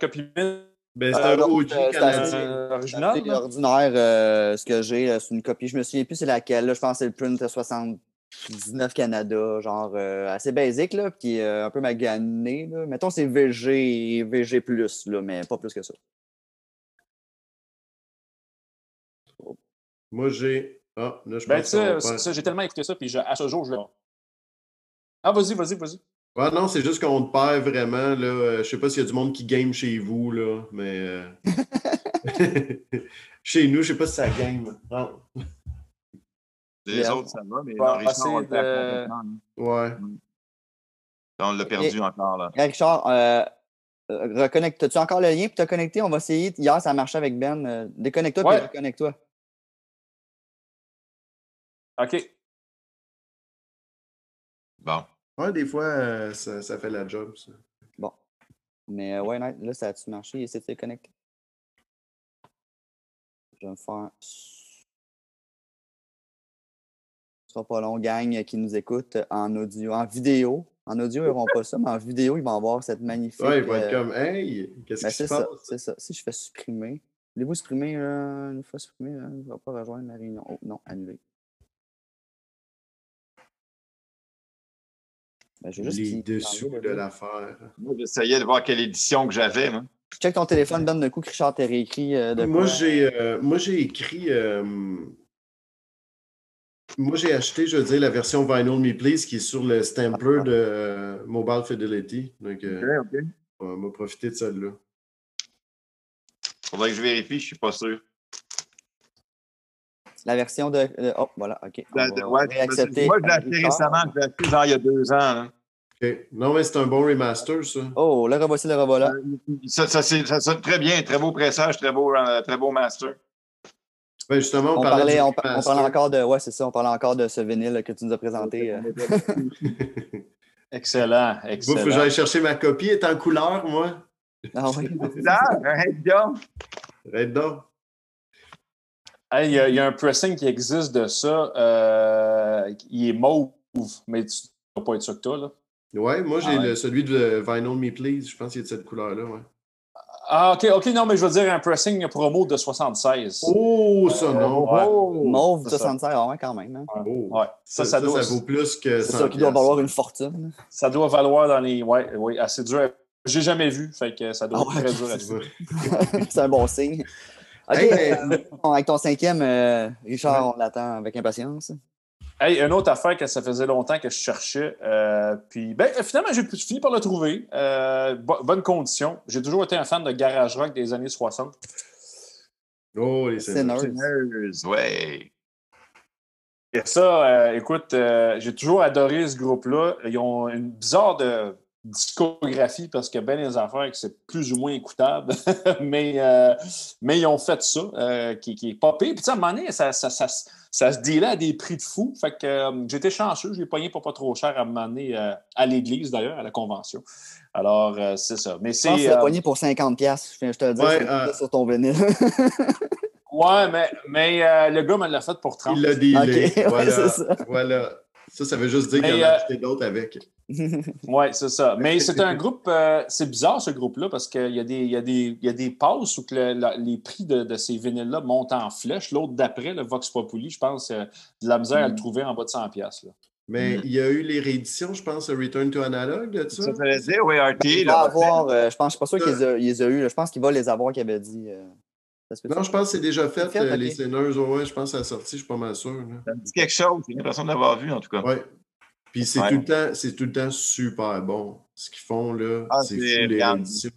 c'est un OG original. C'est ordinaire. Ce que j'ai, c'est une copie. Je me souviens plus c'est laquelle. Là, je pense que c'est le Print 79 Canada, genre assez basic, là, puis un peu magané. Là. Mettons, c'est VG+, là, mais pas plus que ça. Moi, j'ai... Ah, là, je pense ça, j'ai tellement écouté ça, puis à ce jour, je l'ai. Ah, vas-y. Ouais, non, c'est juste qu'on te perd vraiment, là. Je sais pas s'il y a du monde qui game chez vous, là, mais... chez nous, je sais pas si ça game. Non. Les autres, ça va, mais Richard, on le perd complètement. Ouais. On l'a perdu encore, là. Richard, reconnecte. As-tu encore le lien, puis t'as connecté? On va essayer. Hier, ça marchait avec Ben. Déconnecte-toi, puis reconnecte-toi. OK. Bon. Ouais, des fois, ça fait la job, ça. Bon. Mais là, ça a-tu marché? Essaye de te connecter. Je vais me faire... Ce sera pas long, gang, qui nous écoute en audio. En vidéo. En audio, ils n'auront pas ça, mais en vidéo, ils vont voir cette magnifique... Ouais, ils vont être comme « Hey, qu'est-ce qui se passe? » C'est ça. Si je fais supprimer... Voulez-vous supprimer? Une fois supprimé, je ne vais pas rejoindre la réunion. Oh, non, annulé. Ben, les dessous de l'affaire. Moi, j'essayais de voir quelle édition que j'avais. Hein. Check ton téléphone, donne le coup que Richard t'a réécrit. Moi, j'ai acheté, je veux dire, la version Vinyl Me Please qui est sur le Stampler de Mobile Fidelity. Donc, OK. On va profiter de celle-là. Faudrait que je vérifie, je suis pas sûr. La version de... Oh, voilà, OK. Moi, je l'ai acheté récemment. Je l'ai acheté genre il y a 2 ans. Hein. OK. Non, mais c'est un bon remaster, ça. Oh, là, revoilà. Ça sonne très bien. Très beau pressage, très beau master. Ben, justement, on parlait encore de ce vinyle que tu nous as présenté. Excellent. Moi, faut que j'aille chercher ma copie. Elle est en couleur, moi. Ah oui. Red Dog. Hey, il y a un pressing qui existe de ça. Il est mauve, mais tu ne vas pas être sûr que toi, là. Oui, moi, j'ai celui de Vinyl Me Please. Je pense qu'il est de cette couleur-là, ouais. Ah, OK. Non, mais je veux dire un pressing promo de 76. Oh, ça, non. Ouais. Mauve de 76, ouais, quand même. Hein. Oh. Ouais. Ça vaut plus que... C'est ça qui doit valoir une fortune. Ça doit valoir dans les... Oui, assez dur. J'ai jamais vu, fait que ça doit être très dur à suivre. C'est un bon signe. OK, hey, avec ton 5e, Richard, on l'attend avec impatience. Hey, une autre affaire que ça faisait longtemps que je cherchais. Puis, finalement, j'ai fini par le trouver. Bonne condition. J'ai toujours été un fan de garage rock des années 60. Oh, les Sinners. Ouais. Et ça, écoute, j'ai toujours adoré ce groupe-là. Ils ont une bizarre de discographie parce qu'il y a bien des affaires que c'est plus ou moins écoutable, mais ils ont fait ça, qui est popé. Puis tu sais, à un moment donné, ça se délait à des prix de fou. Fait que j'étais chanceux, je l'ai pogné pour pas trop cher à un moment donné, à l'église d'ailleurs, à la convention. Alors, c'est ça. Mais c'est... Je pense que tu l'as pogné pour 50$, je te le dis, sur ton vinyle. Ouais, mais le gars me l'a fait pour 30$. Il l'a dealé. Okay, voilà. Ça veut juste dire qu'il y en a acheté d'autres avec. Oui, c'est ça. Mais c'est un groupe... c'est bizarre, ce groupe-là, parce qu'il y a des passes où que les prix de ces vinyles-là montent en flèche. L'autre d'après, le Vox Populi, je pense, de la misère à le trouver en bas de 100$. Là. Mais il y a eu les rééditions, je pense, Return to Analog, de ça. Ça veut dire, oui, RT. Je pense, je suis pas sûr qu'ils les ont eu. Je pense qu'il va les avoir, qu'il avait dit... Non, je pense que c'est déjà fait, les Sinners. Ouais, je pense que ça a sorti, je suis pas mal sûr. Là. Ça me dit quelque chose, j'ai l'impression de l'avoir vu en tout cas. Oui. Puis c'est tout le temps super bon. Ce qu'ils font, là, c'est fou, les éditions.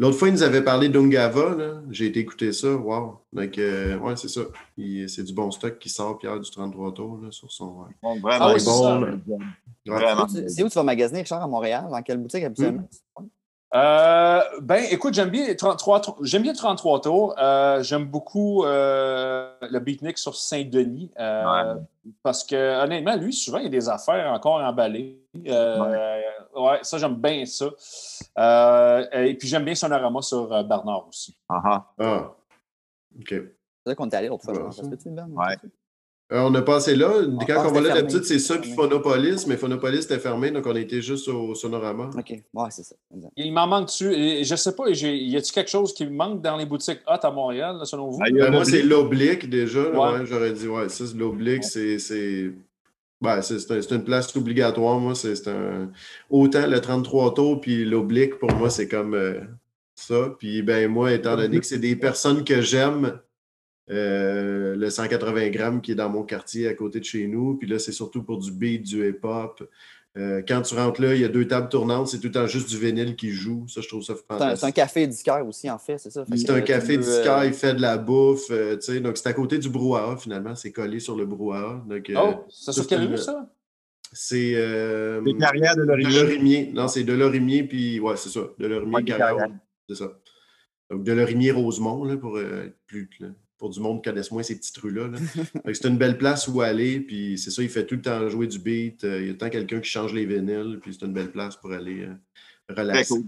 L'autre fois, ils nous avaient parlé d'Ungava, là. J'ai été écouter ça, wow. Donc, ouais, c'est ça. C'est du bon stock qui sort, Pierre, du 33 tours, là, sur son... Bon, vraiment, c'est bon. Vraiment. C'est où tu vas magasiner, Richard, à Montréal? Dans quelle boutique habituellement? Ben, écoute, j'aime bien 33 tours. J'aime beaucoup le Beatnik sur Saint-Denis parce que, honnêtement, lui, souvent, il y a des affaires encore emballées. Ouais, ça, j'aime bien ça. Et puis, j'aime bien Sonorama sur Barnard aussi. Ah, OK. C'est ça qu'on est allé l'autre fois. On a passé là. Quand on va là, d'habitude, c'est ça, puis Phonopolis, mais Phonopolis était fermé, donc on était juste au Sonorama. OK, ouais, c'est ça. Il m'en manque-tu? Je sais pas, y a-tu quelque chose qui manque dans les boutiques hot à Montréal, là, selon vous? Moi, c'est l'Oblique, déjà. Ouais. Ouais, j'aurais dit, ouais, ça, c'est l'Oblique, c'est une place obligatoire, moi. Autant le 33 tours, puis l'Oblique, pour moi, c'est comme ça. Puis, ben moi, étant donné que c'est des personnes que j'aime... le 180 grammes qui est dans mon quartier à côté de chez nous. Puis là, c'est surtout pour du beat, du hip-hop. Quand tu rentres là, il y a deux tables tournantes. C'est tout le temps juste du vinyle qui joue. Ça, je trouve ça fantastique. C'est un café disquaire aussi, en fait, c'est ça? C'est un café disquaire, il fait de la bouffe. Tu sais, donc, c'est à côté du brouhaha, finalement. C'est collé sur le brouhaha. Donc, c'est sur quelle rue, ça? C'est... les carrières de Lorimier. Non, c'est de Lorimier, puis... Ouais, c'est ça. De Lorimier, carrière. C'est ça. Donc, de Lorimier-Rosemont, là, pour être plus... Là. Pour du monde qui connaisse moins ces petites rues-là. Là. C'est une belle place où aller, puis c'est ça, il fait tout le temps jouer du beat. Il y a tout le temps quelqu'un qui change les vinyles, puis c'est une belle place pour aller relaxer. Cool.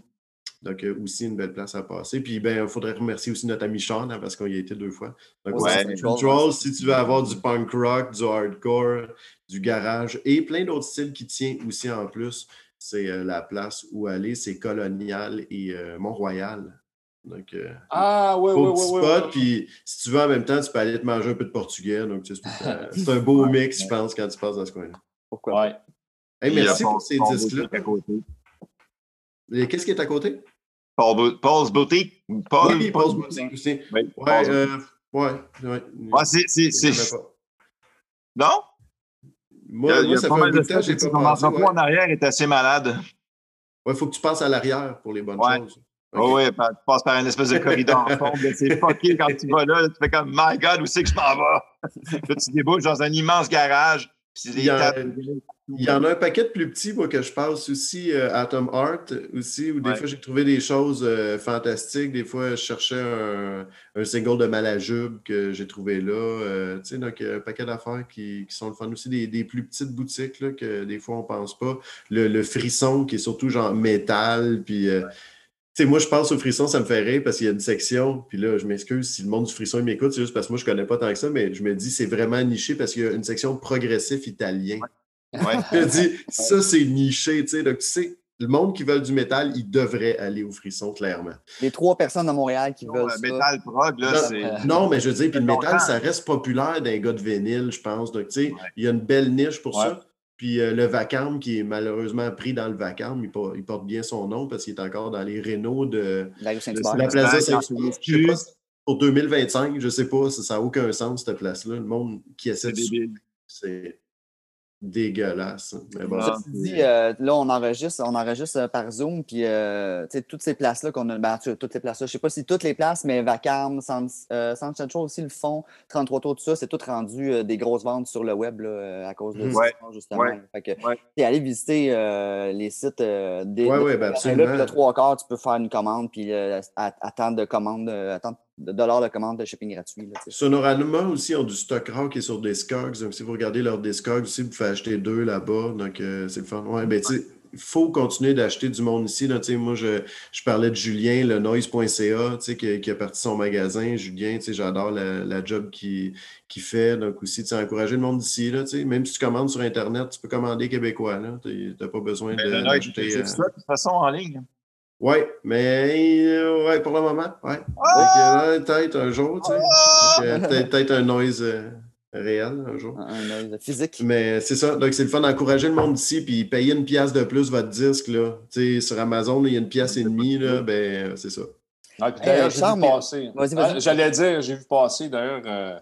Donc, aussi une belle place à passer. Puis, ben, il faudrait remercier aussi notre ami Sean, hein, parce qu'on y a été deux fois. Donc, Control, si tu veux avoir du punk rock, du hardcore, du garage, et plein d'autres styles qui tiennent aussi en plus, c'est la place où aller. C'est Colonial et Mont-Royal. Donc, spot, puis si tu veux, en même temps, tu peux aller te manger un peu de portugais. Donc, tu sais, c'est un beau mix, je pense, quand tu passes dans ce coin-là. Pourquoi? Ouais. Hey, merci pour ces disques-là. Qu'est-ce qui est à côté? Paul's Boutique. Oui, Paul's Boutique aussi. Oui, ouais. C'est... Non? Moi, ça fait un bout de temps, j'ai pas pensé. Mon en arrière est assez malade. Ouais, il faut que tu passes à l'arrière pour les bonnes choses. Okay. Oh oui, tu passes par une espèce de corridor en fond. C'est fucké quand tu vas là. Tu fais comme « My God, où c'est que je m'en vais? » Là, tu débouches dans un immense garage. Il y en a un paquet de plus petits, moi, que je passe aussi. Atom Art aussi, où des fois, j'ai trouvé des choses fantastiques. Des fois, je cherchais un single de Malajube que j'ai trouvé là. Tu sais, donc, un paquet d'affaires qui sont le fun aussi. Des plus petites boutiques là, que des fois, on ne pense pas. Le frisson qui est surtout genre métal, puis... T'sais, moi, je pense au frisson, ça me fait rire parce qu'il y a une section, puis là, je m'excuse si le monde du frisson il m'écoute, c'est juste parce que moi, je connais pas tant que ça, mais je me dis c'est vraiment niché parce qu'il y a une section progressif italien. Ouais. Je me dis, ça, c'est niché, tu sais. Donc, tu sais, le monde qui veut du métal, il devrait aller au frisson, clairement. Les trois personnes à Montréal qui veulent ça. Le métal prog, là, c'est... Non, mais je veux dire, puis le métal, ça reste populaire d'un gars de vinyle, je pense. Donc, tu sais, il y a une belle niche pour ça. Puis le vacarme, qui est malheureusement pris dans le vacarme, il porte bien son nom parce qu'il est encore dans les rénaux de la Plaza Saint-Sylvain. Pour 2025, je ne sais pas, ça n'a aucun sens, cette place-là. Le monde qui essaie de... C'est dégueulasse. Mais bon. Ça, dit, là, on enregistre par Zoom, puis toutes ces places-là qu'on a... Ben, toutes les places-là, je ne sais pas si toutes les places, mais vacarme, San Chancho aussi, le fond, 33 tours, tout ça, c'est tout rendu des grosses ventes sur le web là, à cause de ça, justement. Fait que, aller visiter les sites des... absolument. Là, puis le 3/4, tu peux faire une commande, puis $10 de commande de shipping gratuit. Là, Sonorama aussi ont du stock rare qui est sur Discogs. Donc, si vous regardez leur Discogs aussi, vous pouvez acheter deux là-bas. Donc, c'est le fun. Ouais, ben, faut continuer d'acheter du monde ici. Là. Moi, je parlais de Julien, le noise.ca, qui a parti son magasin. Julien, j'adore la job qu'il fait. Donc aussi, encourager le monde ici. Là, même si tu commandes sur Internet, tu peux commander québécois. Tu n'as pas besoin d'acheter... C'est ça, de toute façon, en ligne. Oui, mais pour le moment, oui. Ah! Peut-être un jour, peut-être un noise... réel un jour. Un physique. Mais c'est ça. Donc, c'est le fun d'encourager le monde ici puis payer une pièce de plus votre disque. Là. Sur Amazon, il y a une pièce et demie. Là, ben, c'est ça. Ah, puis d'ailleurs, j'ai vu passer. Vas-y. J'allais dire, j'ai vu passer d'ailleurs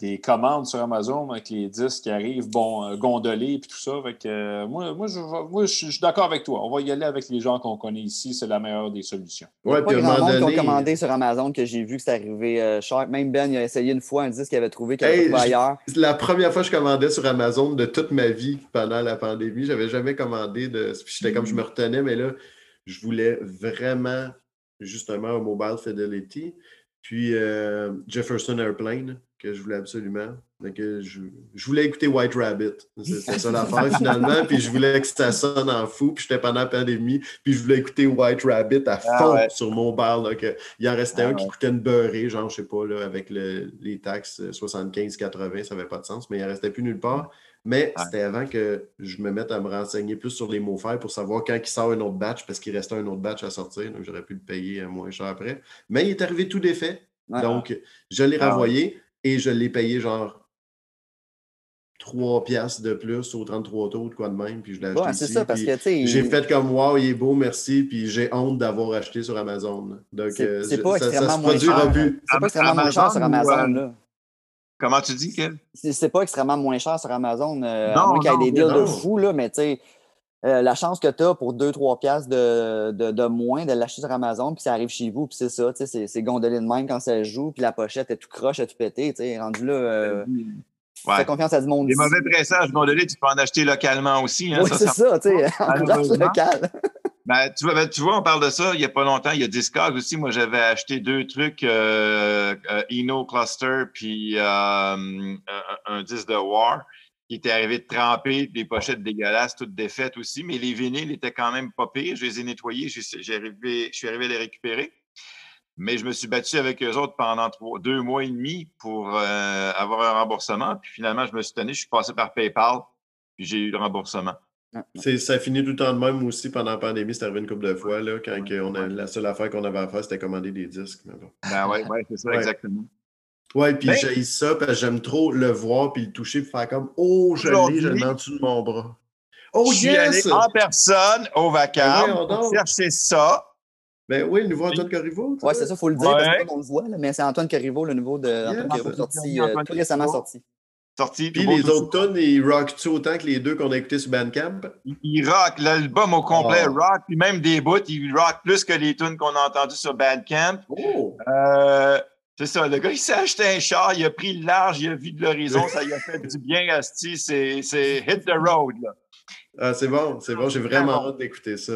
des commandes sur Amazon avec les disques qui arrivent gondolés et tout ça. Avec, moi, je suis d'accord avec toi. On va y aller avec les gens qu'on connaît ici. C'est la meilleure des solutions. Oui, puis à un moment donné... commandé sur Amazon que j'ai vu que c'est arrivé cher. Même Ben, il a essayé une fois un disque qu'il avait trouvé qu'il avait trouvé ailleurs. La première fois que je commandais sur Amazon de toute ma vie pendant la pandémie, j'avais jamais commandé de... J'étais comme je me retenais, mais là, je voulais vraiment justement un Mobile Fidelity. Puis Jefferson Airplane, que je voulais absolument. Donc, je voulais écouter White Rabbit. C'était ça l'affaire finalement. Puis je voulais que ça sonne en fou. Puis j'étais pendant la pandémie. Puis je voulais écouter White Rabbit à fond sur mon bar. Là, que, il en restait un qui coûtait une beurrée, genre, je sais pas, là, avec les taxes 75-80, ça n'avait pas de sens. Mais il en restait plus nulle part. Mais c'était avant que je me mette à me renseigner plus sur les mots-faires pour savoir quand il sort un autre batch, parce qu'il restait un autre batch à sortir, donc j'aurais pu le payer moins cher après. Mais il est arrivé tout défait, donc je l'ai renvoyé et je l'ai payé genre 3 piastres de plus au 33 tours de quoi de même, puis je l'ai acheté ici. C'est ça, parce que, j'ai fait comme « wow, il est beau, merci », puis j'ai honte d'avoir acheté sur Amazon. Donc, c'est pas extrêmement moins cher. C'est pas extrêmement moins cher sur Amazon, là. Comment tu dis, Kev? C'est pas extrêmement moins cher sur Amazon. À moins qu'il y ait des deals de fou, là, mais tu sais, la chance que tu as pour 2-3 piastres de moins de l'acheter sur Amazon, puis ça arrive chez vous, puis c'est ça, tu sais, c'est gondolé de même quand ça joue, puis la pochette est tout croche, elle est tout pétée, tu sais, rendu là... Fais confiance à du monde. Les mauvais pressages gondolés, tu peux en acheter localement aussi. Hein, oui, c'est ça, tu sais, en local. Ben, tu vois, on parle de ça il n'y a pas longtemps. Il y a Discogs aussi. Moi, j'avais acheté 2 trucs, Inno Cluster puis un disque de War qui était arrivé de tremper, des pochettes dégueulasses, toutes défaites aussi. Mais les vinyles étaient quand même pas pires. Je les ai nettoyés. Je suis arrivé à les récupérer. Mais je me suis battu avec eux autres pendant 2 mois et demi pour avoir un remboursement. Puis finalement, je me suis tenu, je suis passé par PayPal puis j'ai eu le remboursement. Ça finit tout le temps de même aussi pendant la pandémie, c'est arrivé une couple de fois là, quand la seule affaire qu'on avait à faire, c'était commander des disques. Mais bon. Ben oui, c'est ça, exactement. Oui, puis j'ai ça parce que j'aime trop le voir puis le toucher pour faire comme « oh, je l'ai en dessous de mon bras ». Oh, je suis allé en personne au vacarme pour chercher ça. Ben oui, le nouveau Antoine Corriveau. Oui, c'est ça, il faut le dire parce qu'on le voit, là, mais c'est Antoine Corriveau, le nouveau d'Antoine Corriveau, sorti, tout récemment sorti. Puis les autres tunes, ils rockent-tu autant que les 2 qu'on a écoutés sur Bandcamp? Ils rockent, l'album au complet rock, puis même des bouts, ils rockent plus que les tunes qu'on a entendues sur Bandcamp. Oh. C'est ça, le gars, il s'est acheté un char, il a pris le large, il a vu de l'horizon, ça lui a fait du bien, asti, c'est hit the road, là. Ah, c'est bon, j'ai vraiment hâte d'écouter ça.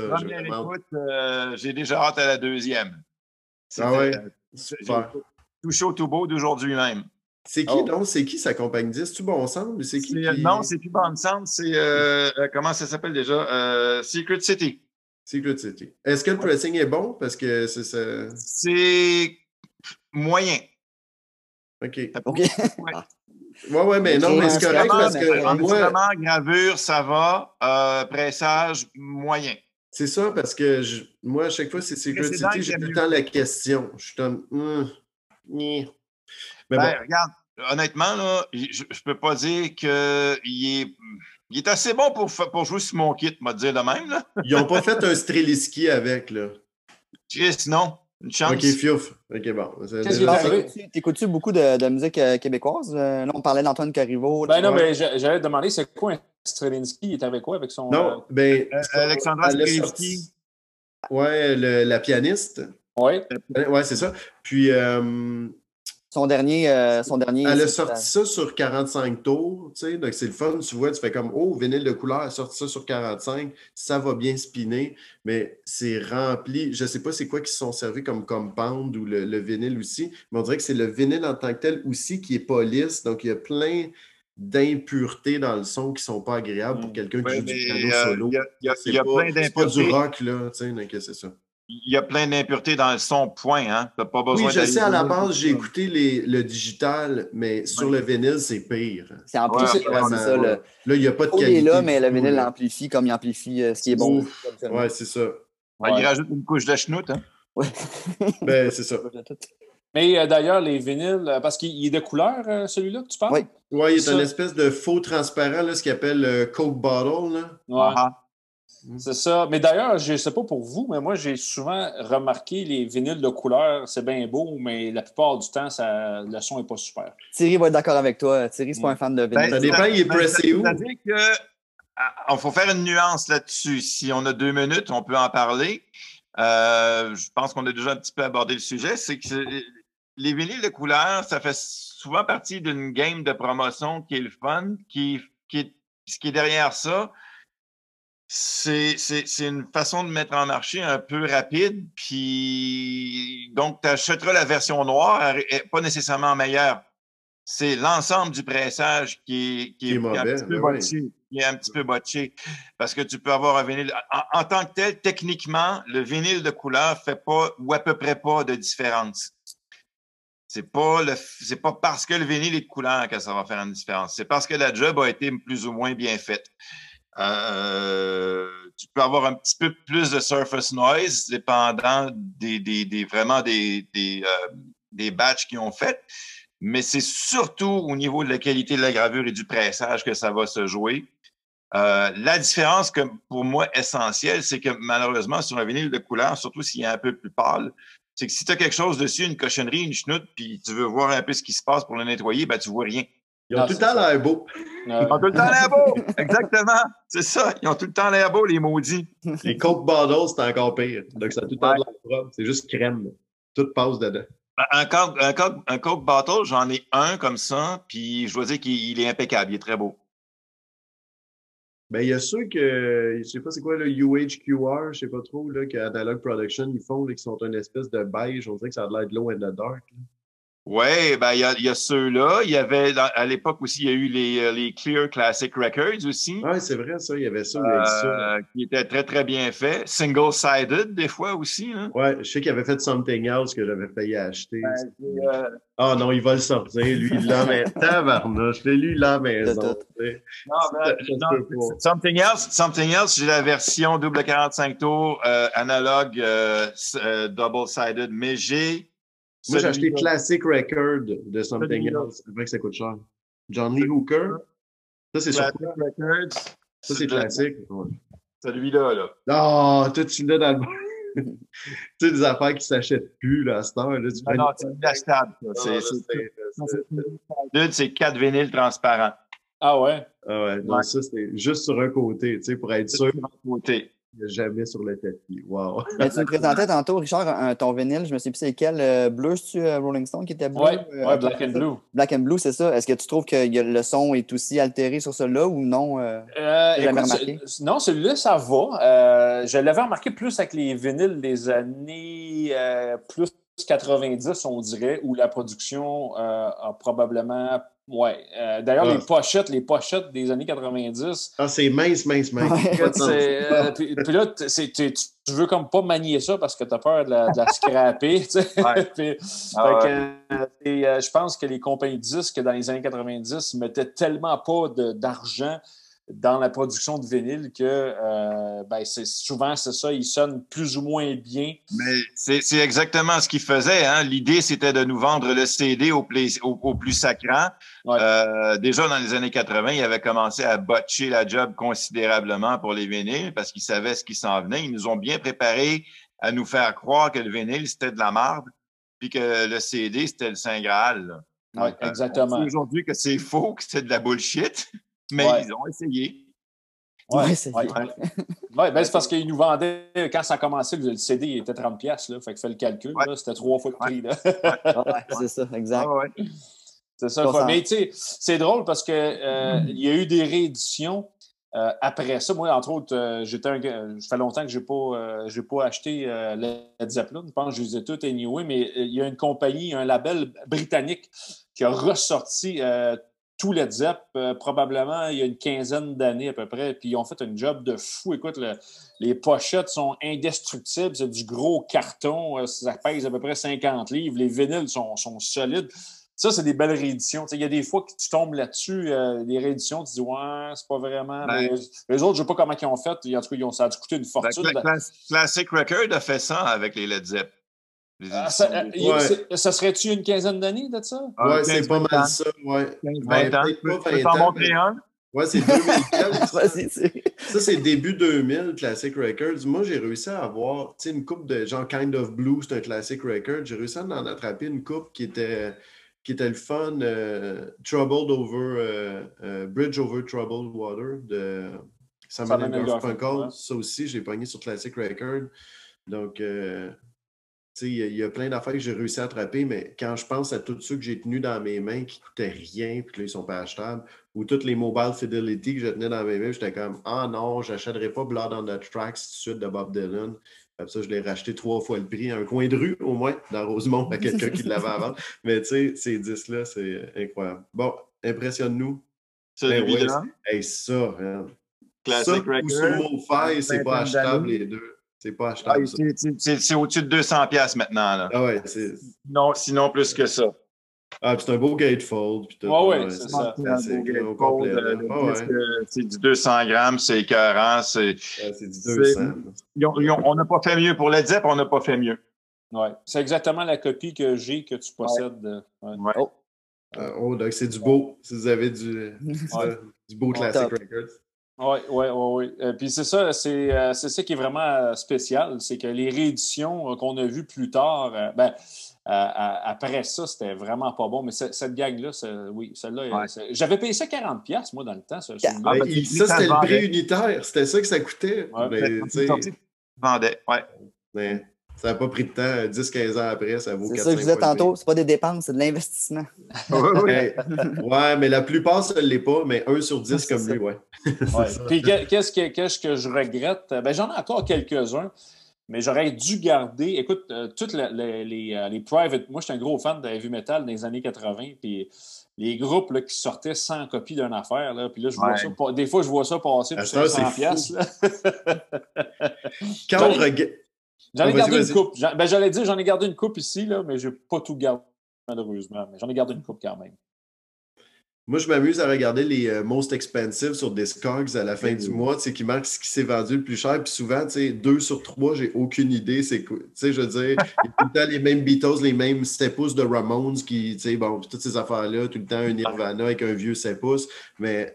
J'ai déjà hâte à la 2e. Super. Tout chaud, tout beau d'aujourd'hui même. C'est qui donc? C'est qui sa compagne 10? C'est-tu Bon Sound? Non, c'est plus Bon Sound. C'est comment ça s'appelle déjà? Secret City. Est-ce que le pressing est bon? Parce que c'est ça. C'est moyen. OK. Oui, mais non, mais c'est correct parce que... Enregistrement, gravure, ça va. Pressage, moyen. C'est ça, parce que moi, à chaque fois, c'est Secret City, j'ai tout le temps la question. Je suis comme... Mais ben, regarde, honnêtement, là, je ne peux pas dire qu'il est assez bon pour jouer sur mon kit, m'a dit de même. Là. Ils n'ont pas fait un Strelitzky avec, là. Chris, non. Une chance. OK, fiouf. OK, bon. T'écoutes-tu beaucoup de musique québécoise? Là, on parlait d'Antoine Corriveau. Ben non, mais j'allais te demander, c'est quoi un Strelitzky? Il est avec quoi? Avec son... Non, ben... Alexandra Strelitzky. Ouais, la pianiste. Ouais. Ouais, c'est ça. Puis... Son dernier. Elle a sorti ça sur 45 tours, tu sais, donc c'est le fun, tu vois, tu fais comme « oh, vinyle de couleur, elle a sorti ça sur 45, ça va bien spinner », mais c'est rempli, je ne sais pas c'est quoi qui se sont servis comme compound ou le vinyle aussi, mais on dirait que c'est le vinyle en tant que tel aussi qui est pas lisse, donc il y a plein d'impuretés dans le son qui sont pas agréables pour quelqu'un qui joue du piano solo. C'est pas du rock, là, tu sais, donc c'est ça. Il y a plein d'impuretés dans le son, point, hein? T'as pas besoin d'aller... Oui, je sais, à la base, j'ai écouté le digital, mais sur le vinyle, c'est pire. C'est amplifié, c'est ça. Là, il n'y a pas de qualité. Il est là, mais le vinyle l'amplifie comme il amplifie ce qui est bon. Oui, c'est ça. Il rajoute une couche de chenoute, hein? Oui. Ben, c'est ça. Mais d'ailleurs, les vinyles, parce qu'il est de couleur, celui-là, que tu parles? Oui, ouais, il est une espèce de faux transparent, là, ce qu'il appelle le Coke Bottle. Là. Ouais. C'est ça. Mais d'ailleurs, je ne sais pas pour vous, mais moi, j'ai souvent remarqué les vinyles de couleur, c'est bien beau, mais la plupart du temps, le son n'est pas super. Thierry va être d'accord avec toi. Thierry, c'est pas un fan de vinyle. Ben, ça dépend, il est pressé où? C'est-à-dire qu'il faut faire une nuance là-dessus. Si on a 2 minutes, on peut en parler. Je pense qu'on a déjà un petit peu abordé le sujet. C'est que les vinyles de couleur, ça fait souvent partie d'une game de promotion qui est le fun, ce qui est derrière ça, c'est une façon de mettre en marché un peu rapide, puis donc tu achèteras la version noire, pas nécessairement meilleure. C'est l'ensemble du pressage qui est mauvais, un petit peu botché. Oui. Qui est un petit peu botché, parce que tu peux avoir un vinyle... En tant que tel, techniquement, le vinyle de couleur fait pas ou à peu près pas de différence. C'est pas parce que le vinyle est de couleur que ça va faire une différence. C'est parce que la job a été plus ou moins bien faite. Tu peux avoir un petit peu plus de surface noise dépendant des batchs qu'ils ont faits, mais c'est surtout au niveau de la qualité de la gravure et du pressage que ça va se jouer. La différence que pour moi essentielle, c'est que malheureusement, sur un vinyle de couleur, surtout s'il est un peu plus pâle, c'est que si tu as quelque chose dessus, une cochonnerie, une chenoute, puis tu veux voir un peu ce qui se passe pour le nettoyer, ben tu vois rien. Ils ont tout le temps l'air beau. Ils ont tout le temps l'air beau. Exactement. C'est ça. Ils ont tout le temps l'air beau, les maudits. Les Coke Bottles, c'est encore pire. Donc, ça a tout le temps de l'air propre. C'est juste crème. Tout passe dedans. Un Coke Bottle, j'en ai un comme ça, puis je dois dire qu'il est impeccable. Il est très beau. Ben, il y a ceux que, je sais pas c'est quoi, le UHQR, je sais pas trop, là, qu'Analog Production, ils font, là, qui sont une espèce de beige, on dirait que ça a l'air de l'eau in the dark. Oui, ben, il y a ceux-là. Il y avait, à l'époque aussi, il y a eu les Clear Classic Records aussi. Oui, c'est vrai, ça, il y avait ça. Qui était très, très bien fait. Single-sided, des fois aussi. Hein? Oui, je sais qu'il avait fait Something Else que j'avais failli acheter. Ah non, il va le sortir, lui, là, mais tabarnouche, je l'ai lu là, mais non, Something Else, j'ai la version double 45 tours, analogue, double-sided, mais j'ai... Moi, j'ai acheté Classic Record de Something Else. C'est vrai que ça coûte cher. John Lee Hooker. Ça, c'est sur quoi? Ça, c'est classique. Celui-là, là. Non, toi, tu l'as dans le bain. Tu sais, des affaires qui ne s'achètent plus, là, à cette heure. Non, c'est inachetable. C'est 4 vinyles transparents. Ah ouais? Ah ouais. Donc, ça, c'est juste sur un côté, tu sais, pour être sûr. Sur un côté. Jamais sur le tapis. Wow. Mais tu me présentais tantôt, Richard, ton vinyle, je me sais plus c'est lequel, bleu, c'est-tu Rolling Stone qui était bleu? Oui, Black and Blue. Black and Blue, c'est ça. Est-ce que tu trouves que le son est aussi altéré sur celui-là ou non? Écoute, remarqué? Non, celui-là, ça va. Je l'avais remarqué plus avec les vinyles des années plus 90, on dirait, où la production a probablement... Oui. D'ailleurs, les pochettes des années 90... Ah, c'est mince. Puis là, tu veux comme pas manier ça parce que t'as peur de la scraper. Tu sais. Je pense que les compagnies de disques dans les années 90 mettaient tellement pas d'argent dans la production de vinyle que souvent, c'est ça, ils sonnent plus ou moins bien. Mais c'est exactement ce qu'ils faisaient. Hein? L'idée, c'était de nous vendre le CD au plus sacrant. Ouais. Déjà, dans les années 80, ils avaient commencé à botcher la job considérablement pour les vinyles parce qu'ils savaient ce qui s'en venait. Ils nous ont bien préparés à nous faire croire que le vinyle, c'était de la marde puis que le CD, c'était le Saint Graal. Oui, exactement. On sait aujourd'hui que c'est faux, que c'est de la bullshit. Mais ils ont essayé. Oui, ben c'est parce qu'ils nous vendaient, quand ça a commencé, le CD il était 30$. Là, fait que fais le calcul, là, c'était 3 fois le prix. Là. C'est ça, exact. C'est ça. Mais tu sais, c'est drôle parce qu'il y a eu des rééditions après ça. Moi, entre autres, ça fait longtemps que je n'ai pas acheté Led Zeppelin. Je pense que je les ai toutes anyway, mais il y a une compagnie, un label britannique qui a ressorti tout Led Zepp, probablement il y a une quinzaine d'années à peu près, puis ils ont fait une job de fou. Écoute, les pochettes sont indestructibles, c'est du gros carton, ça pèse à peu près 50 livres, les vinyles sont solides. Ça, c'est des belles rééditions. Il y a des fois que tu tombes là-dessus, des rééditions, tu dis « Ouais, c'est pas vraiment... » Les autres, je sais pas comment ils ont fait. En tout cas, ça a dû coûter une fortune. Classic Record a fait ça avec les Led Zepp. Ça serait-tu une quinzaine d'années de ça? Oui, c'est pas mal ça. Ouais. 20 ans. Tu peux t'en montrer un? Oui, c'est 2004. Ça, c'est début 2000, Classic Records. Moi, j'ai réussi à avoir une coupe de genre Kind of Blue, c'est un Classic Record. J'ai réussi à en attraper une coupe qui était le fun, Bridge Over Troubled Water de Simon & Garfunkel. Ça aussi, j'ai pogné sur Classic Record. Donc, il y a plein d'affaires que j'ai réussi à attraper, mais quand je pense à tous ceux que j'ai tenus dans mes mains qui ne coûtaient rien, puis que là, ils ne sont pas achetables, ou toutes les Mobile Fidelity que je tenais dans mes mains, j'étais comme « Ah non, je n'achèterais pas Blood on the Tracks tout de suite de Bob Dylan ». Comme ça, je l'ai racheté 3 fois le prix, à un coin de rue au moins, dans Rosemont, à quelqu'un qui l'avait avant. Mais tu sais, ces disques-là, c'est incroyable. Bon, impressionne-nous. Ça, Classic Record. Ou Sumo-Fi, c'est pas achetable les deux. C'est pas achetable. C'est au-dessus de 200$ maintenant. Là. Ah ouais, non, sinon plus que ça. Ah, puis c'est un beau gatefold. C'est ça. C'est gros complet. C'est du 200 grammes, c'est écœurant. C'est du 200. On n'a pas fait mieux pour Led Zepp, on n'a pas fait mieux. Oui, c'est exactement la copie que j'ai, que tu possèdes. Ouais. Ouais. Donc c'est du beau. Si vous avez du beau Classic Records. Oui. Puis c'est ça, c'est ça qui est vraiment spécial, c'est que les rééditions qu'on a vues plus tard, après ça, c'était vraiment pas bon. Mais cette gang-là, celle-là, j'avais payé ça 40$, moi, dans le temps. Ça, c'était le prix unitaire. C'était ça que ça coûtait. Mais ça n'a pas pris de temps. 10-15 ans après, ça vaut 400$. C'est ça que je disais tantôt. C'est pas des dépenses, c'est de l'investissement. Oui, mais la plupart, ça ne l'est pas. Mais 1 sur 10 comme lui, Puis qu'est-ce que je regrette? J'en ai encore quelques-uns. Mais j'aurais dû garder... Écoute, toutes les private... Moi, j'étais un gros fan de heavy metal dans les années 80, puis les groupes là, qui sortaient sans copie d'une affaire, là, puis là, des fois, je vois ça passer pour 500$. Quand on regarde... J'en ai gardé une coupe. J'allais dire, j'en ai gardé une coupe ici, là, mais je n'ai pas tout gardé, malheureusement. Mais j'en ai gardé une coupe quand même. Moi, je m'amuse à regarder les most expensive sur Discogs à la fin du mois, qui marque ce qui s'est vendu le plus cher. Puis souvent, 2 sur 3, j'ai aucune idée. C'est quoi? Je veux dire, il y a tout le temps les mêmes Beatles, les mêmes 7 pouces de Ramones, toutes ces affaires-là, tout le temps un Nirvana avec un vieux 7 pouces. Mais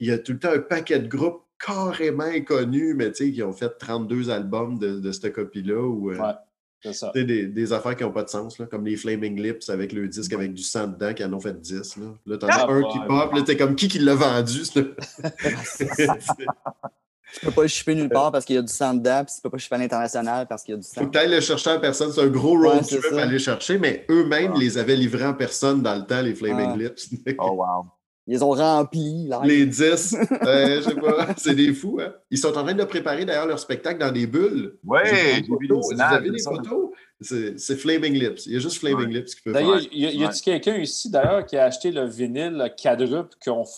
il y a tout le temps un paquet de groupes carrément inconnus, mais qui ont fait 32 albums de cette copie-là. C'est ça. Des affaires qui n'ont pas de sens, là, comme les Flaming Lips avec le disque avec du sang dedans qui en ont fait 10. Là, t'en as un qui pop, là, t'es comme qui l'a vendu? Tu peux pas le shipper nulle part parce qu'il y a du sang dedans, puis tu peux pas le shipper à l'international parce qu'il y a du sang. Faut que t'ailles le chercher en personne, c'est un gros road trip à aller chercher, mais eux-mêmes les avaient livrés en personne dans le temps, les Flaming Lips. Oh wow! Ils ont rempli. Là. Les 10. Je sais pas. C'est des fous. Hein? Ils sont en train de préparer d'ailleurs leur spectacle dans des bulles. Oui. Vous avez des photos? C'est Flaming Lips. Il y a juste Flaming Lips qui peut faire. D'ailleurs, y a-t-il quelqu'un ici d'ailleurs qui a acheté le vinyle quadruple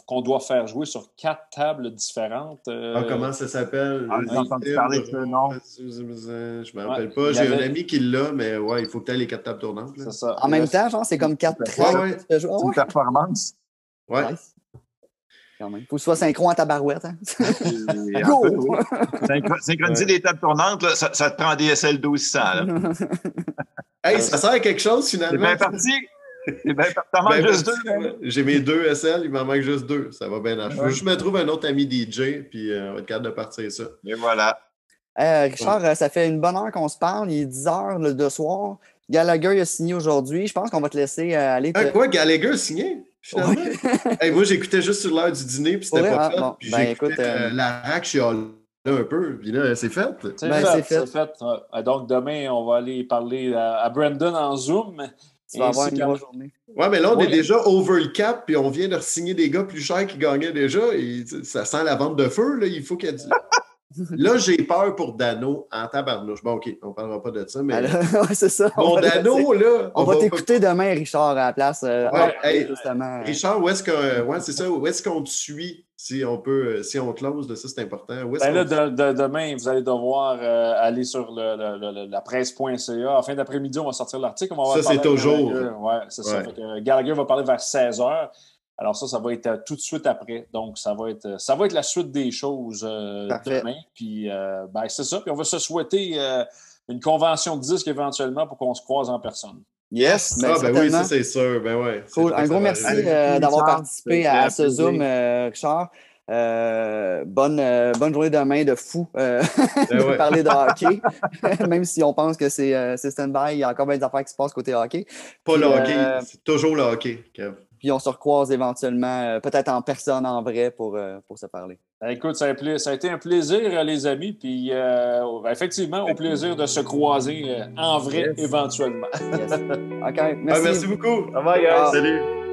qu'on doit faire jouer sur 4 tables différentes? Comment ça s'appelle? J'ai entendu parler de ce nom. Je me rappelle pas. J'ai un ami qui l'a, mais il faut que tu aies les 4 tables tournantes. C'est ça. En même temps, genre, c'est comme 4 trains. C'est une performance. Oui. Nice. Quand même. Faut que ce soit synchro en tabarouette. Hein? Synchroniser les tables tournantes, là, ça te prend des SL1200. Là. Ça sert à quelque chose finalement. C'est bien parti. T'en manques juste 2. Hein? J'ai mes 2 SL, il m'en manque juste 2. Ça va bien. Je me trouve un autre ami DJ, puis on va être capable de partir ça. Et voilà. Richard, ça fait une bonne heure qu'on se parle. Il est 10h le soir. Gallagher il a signé aujourd'hui. Je pense qu'on va te laisser aller. Gallagher a signé? Finalement. Moi, j'écoutais juste sur l'heure du dîner, puis c'était pas fait. Puis j'écoutais la rack, je suis allé un peu, puis là, c'est fait. C'est fait. Donc, demain, on va aller parler à Brandon en Zoom. Tu vas avoir une bonne journée. Oui, mais là, on est déjà over le cap, puis on vient de re-signer des gars plus chers qui gagnaient déjà. Ça sent la vente de feu, là. Il faut qu'il y ait du... Là, j'ai peur pour Dano en tabarnouche. Bon, OK, on ne parlera pas de ça, mais... Alors, ouais, c'est ça. Bon, Dano, là... On va t'écouter demain, Richard, à la place. Ouais, hey, justement. Richard, où est-ce que... Ouais, c'est ça. Où est-ce qu'on te suit, si on peut... Si on te lance de ça, c'est important. Où est-ce ben qu'on là, demain, vous allez devoir aller sur la presse.ca. En fin d'après-midi, on va sortir l'article. On va ça, c'est toujours. Oui, c'est ça. Fait que Gallagher va parler vers 16h. Alors ça va être tout de suite après. Donc, ça va être la suite des choses demain. Puis, ben, c'est ça. Puis, on va se souhaiter une convention de disques éventuellement pour qu'on se croise en personne. Yes! Ben, oui, ça, c'est sûr. Ben, ouais, cool. Un gros merci d'avoir participé à ce Zoom, Richard. Bonne journée demain de fou de parler de hockey. Même si on pense que c'est stand-by, il y a encore bien des affaires qui se passent côté hockey. Pas puis, le hockey. C'est toujours le hockey, Kev. Puis on se recroise éventuellement, peut-être en personne, en vrai, pour se parler. Écoute, ça a été un plaisir, les amis. Puis effectivement, au plaisir de se croiser en vrai, yes. Éventuellement. Yes. OK, merci. Ah, merci beaucoup. Au revoir, guys. Salut.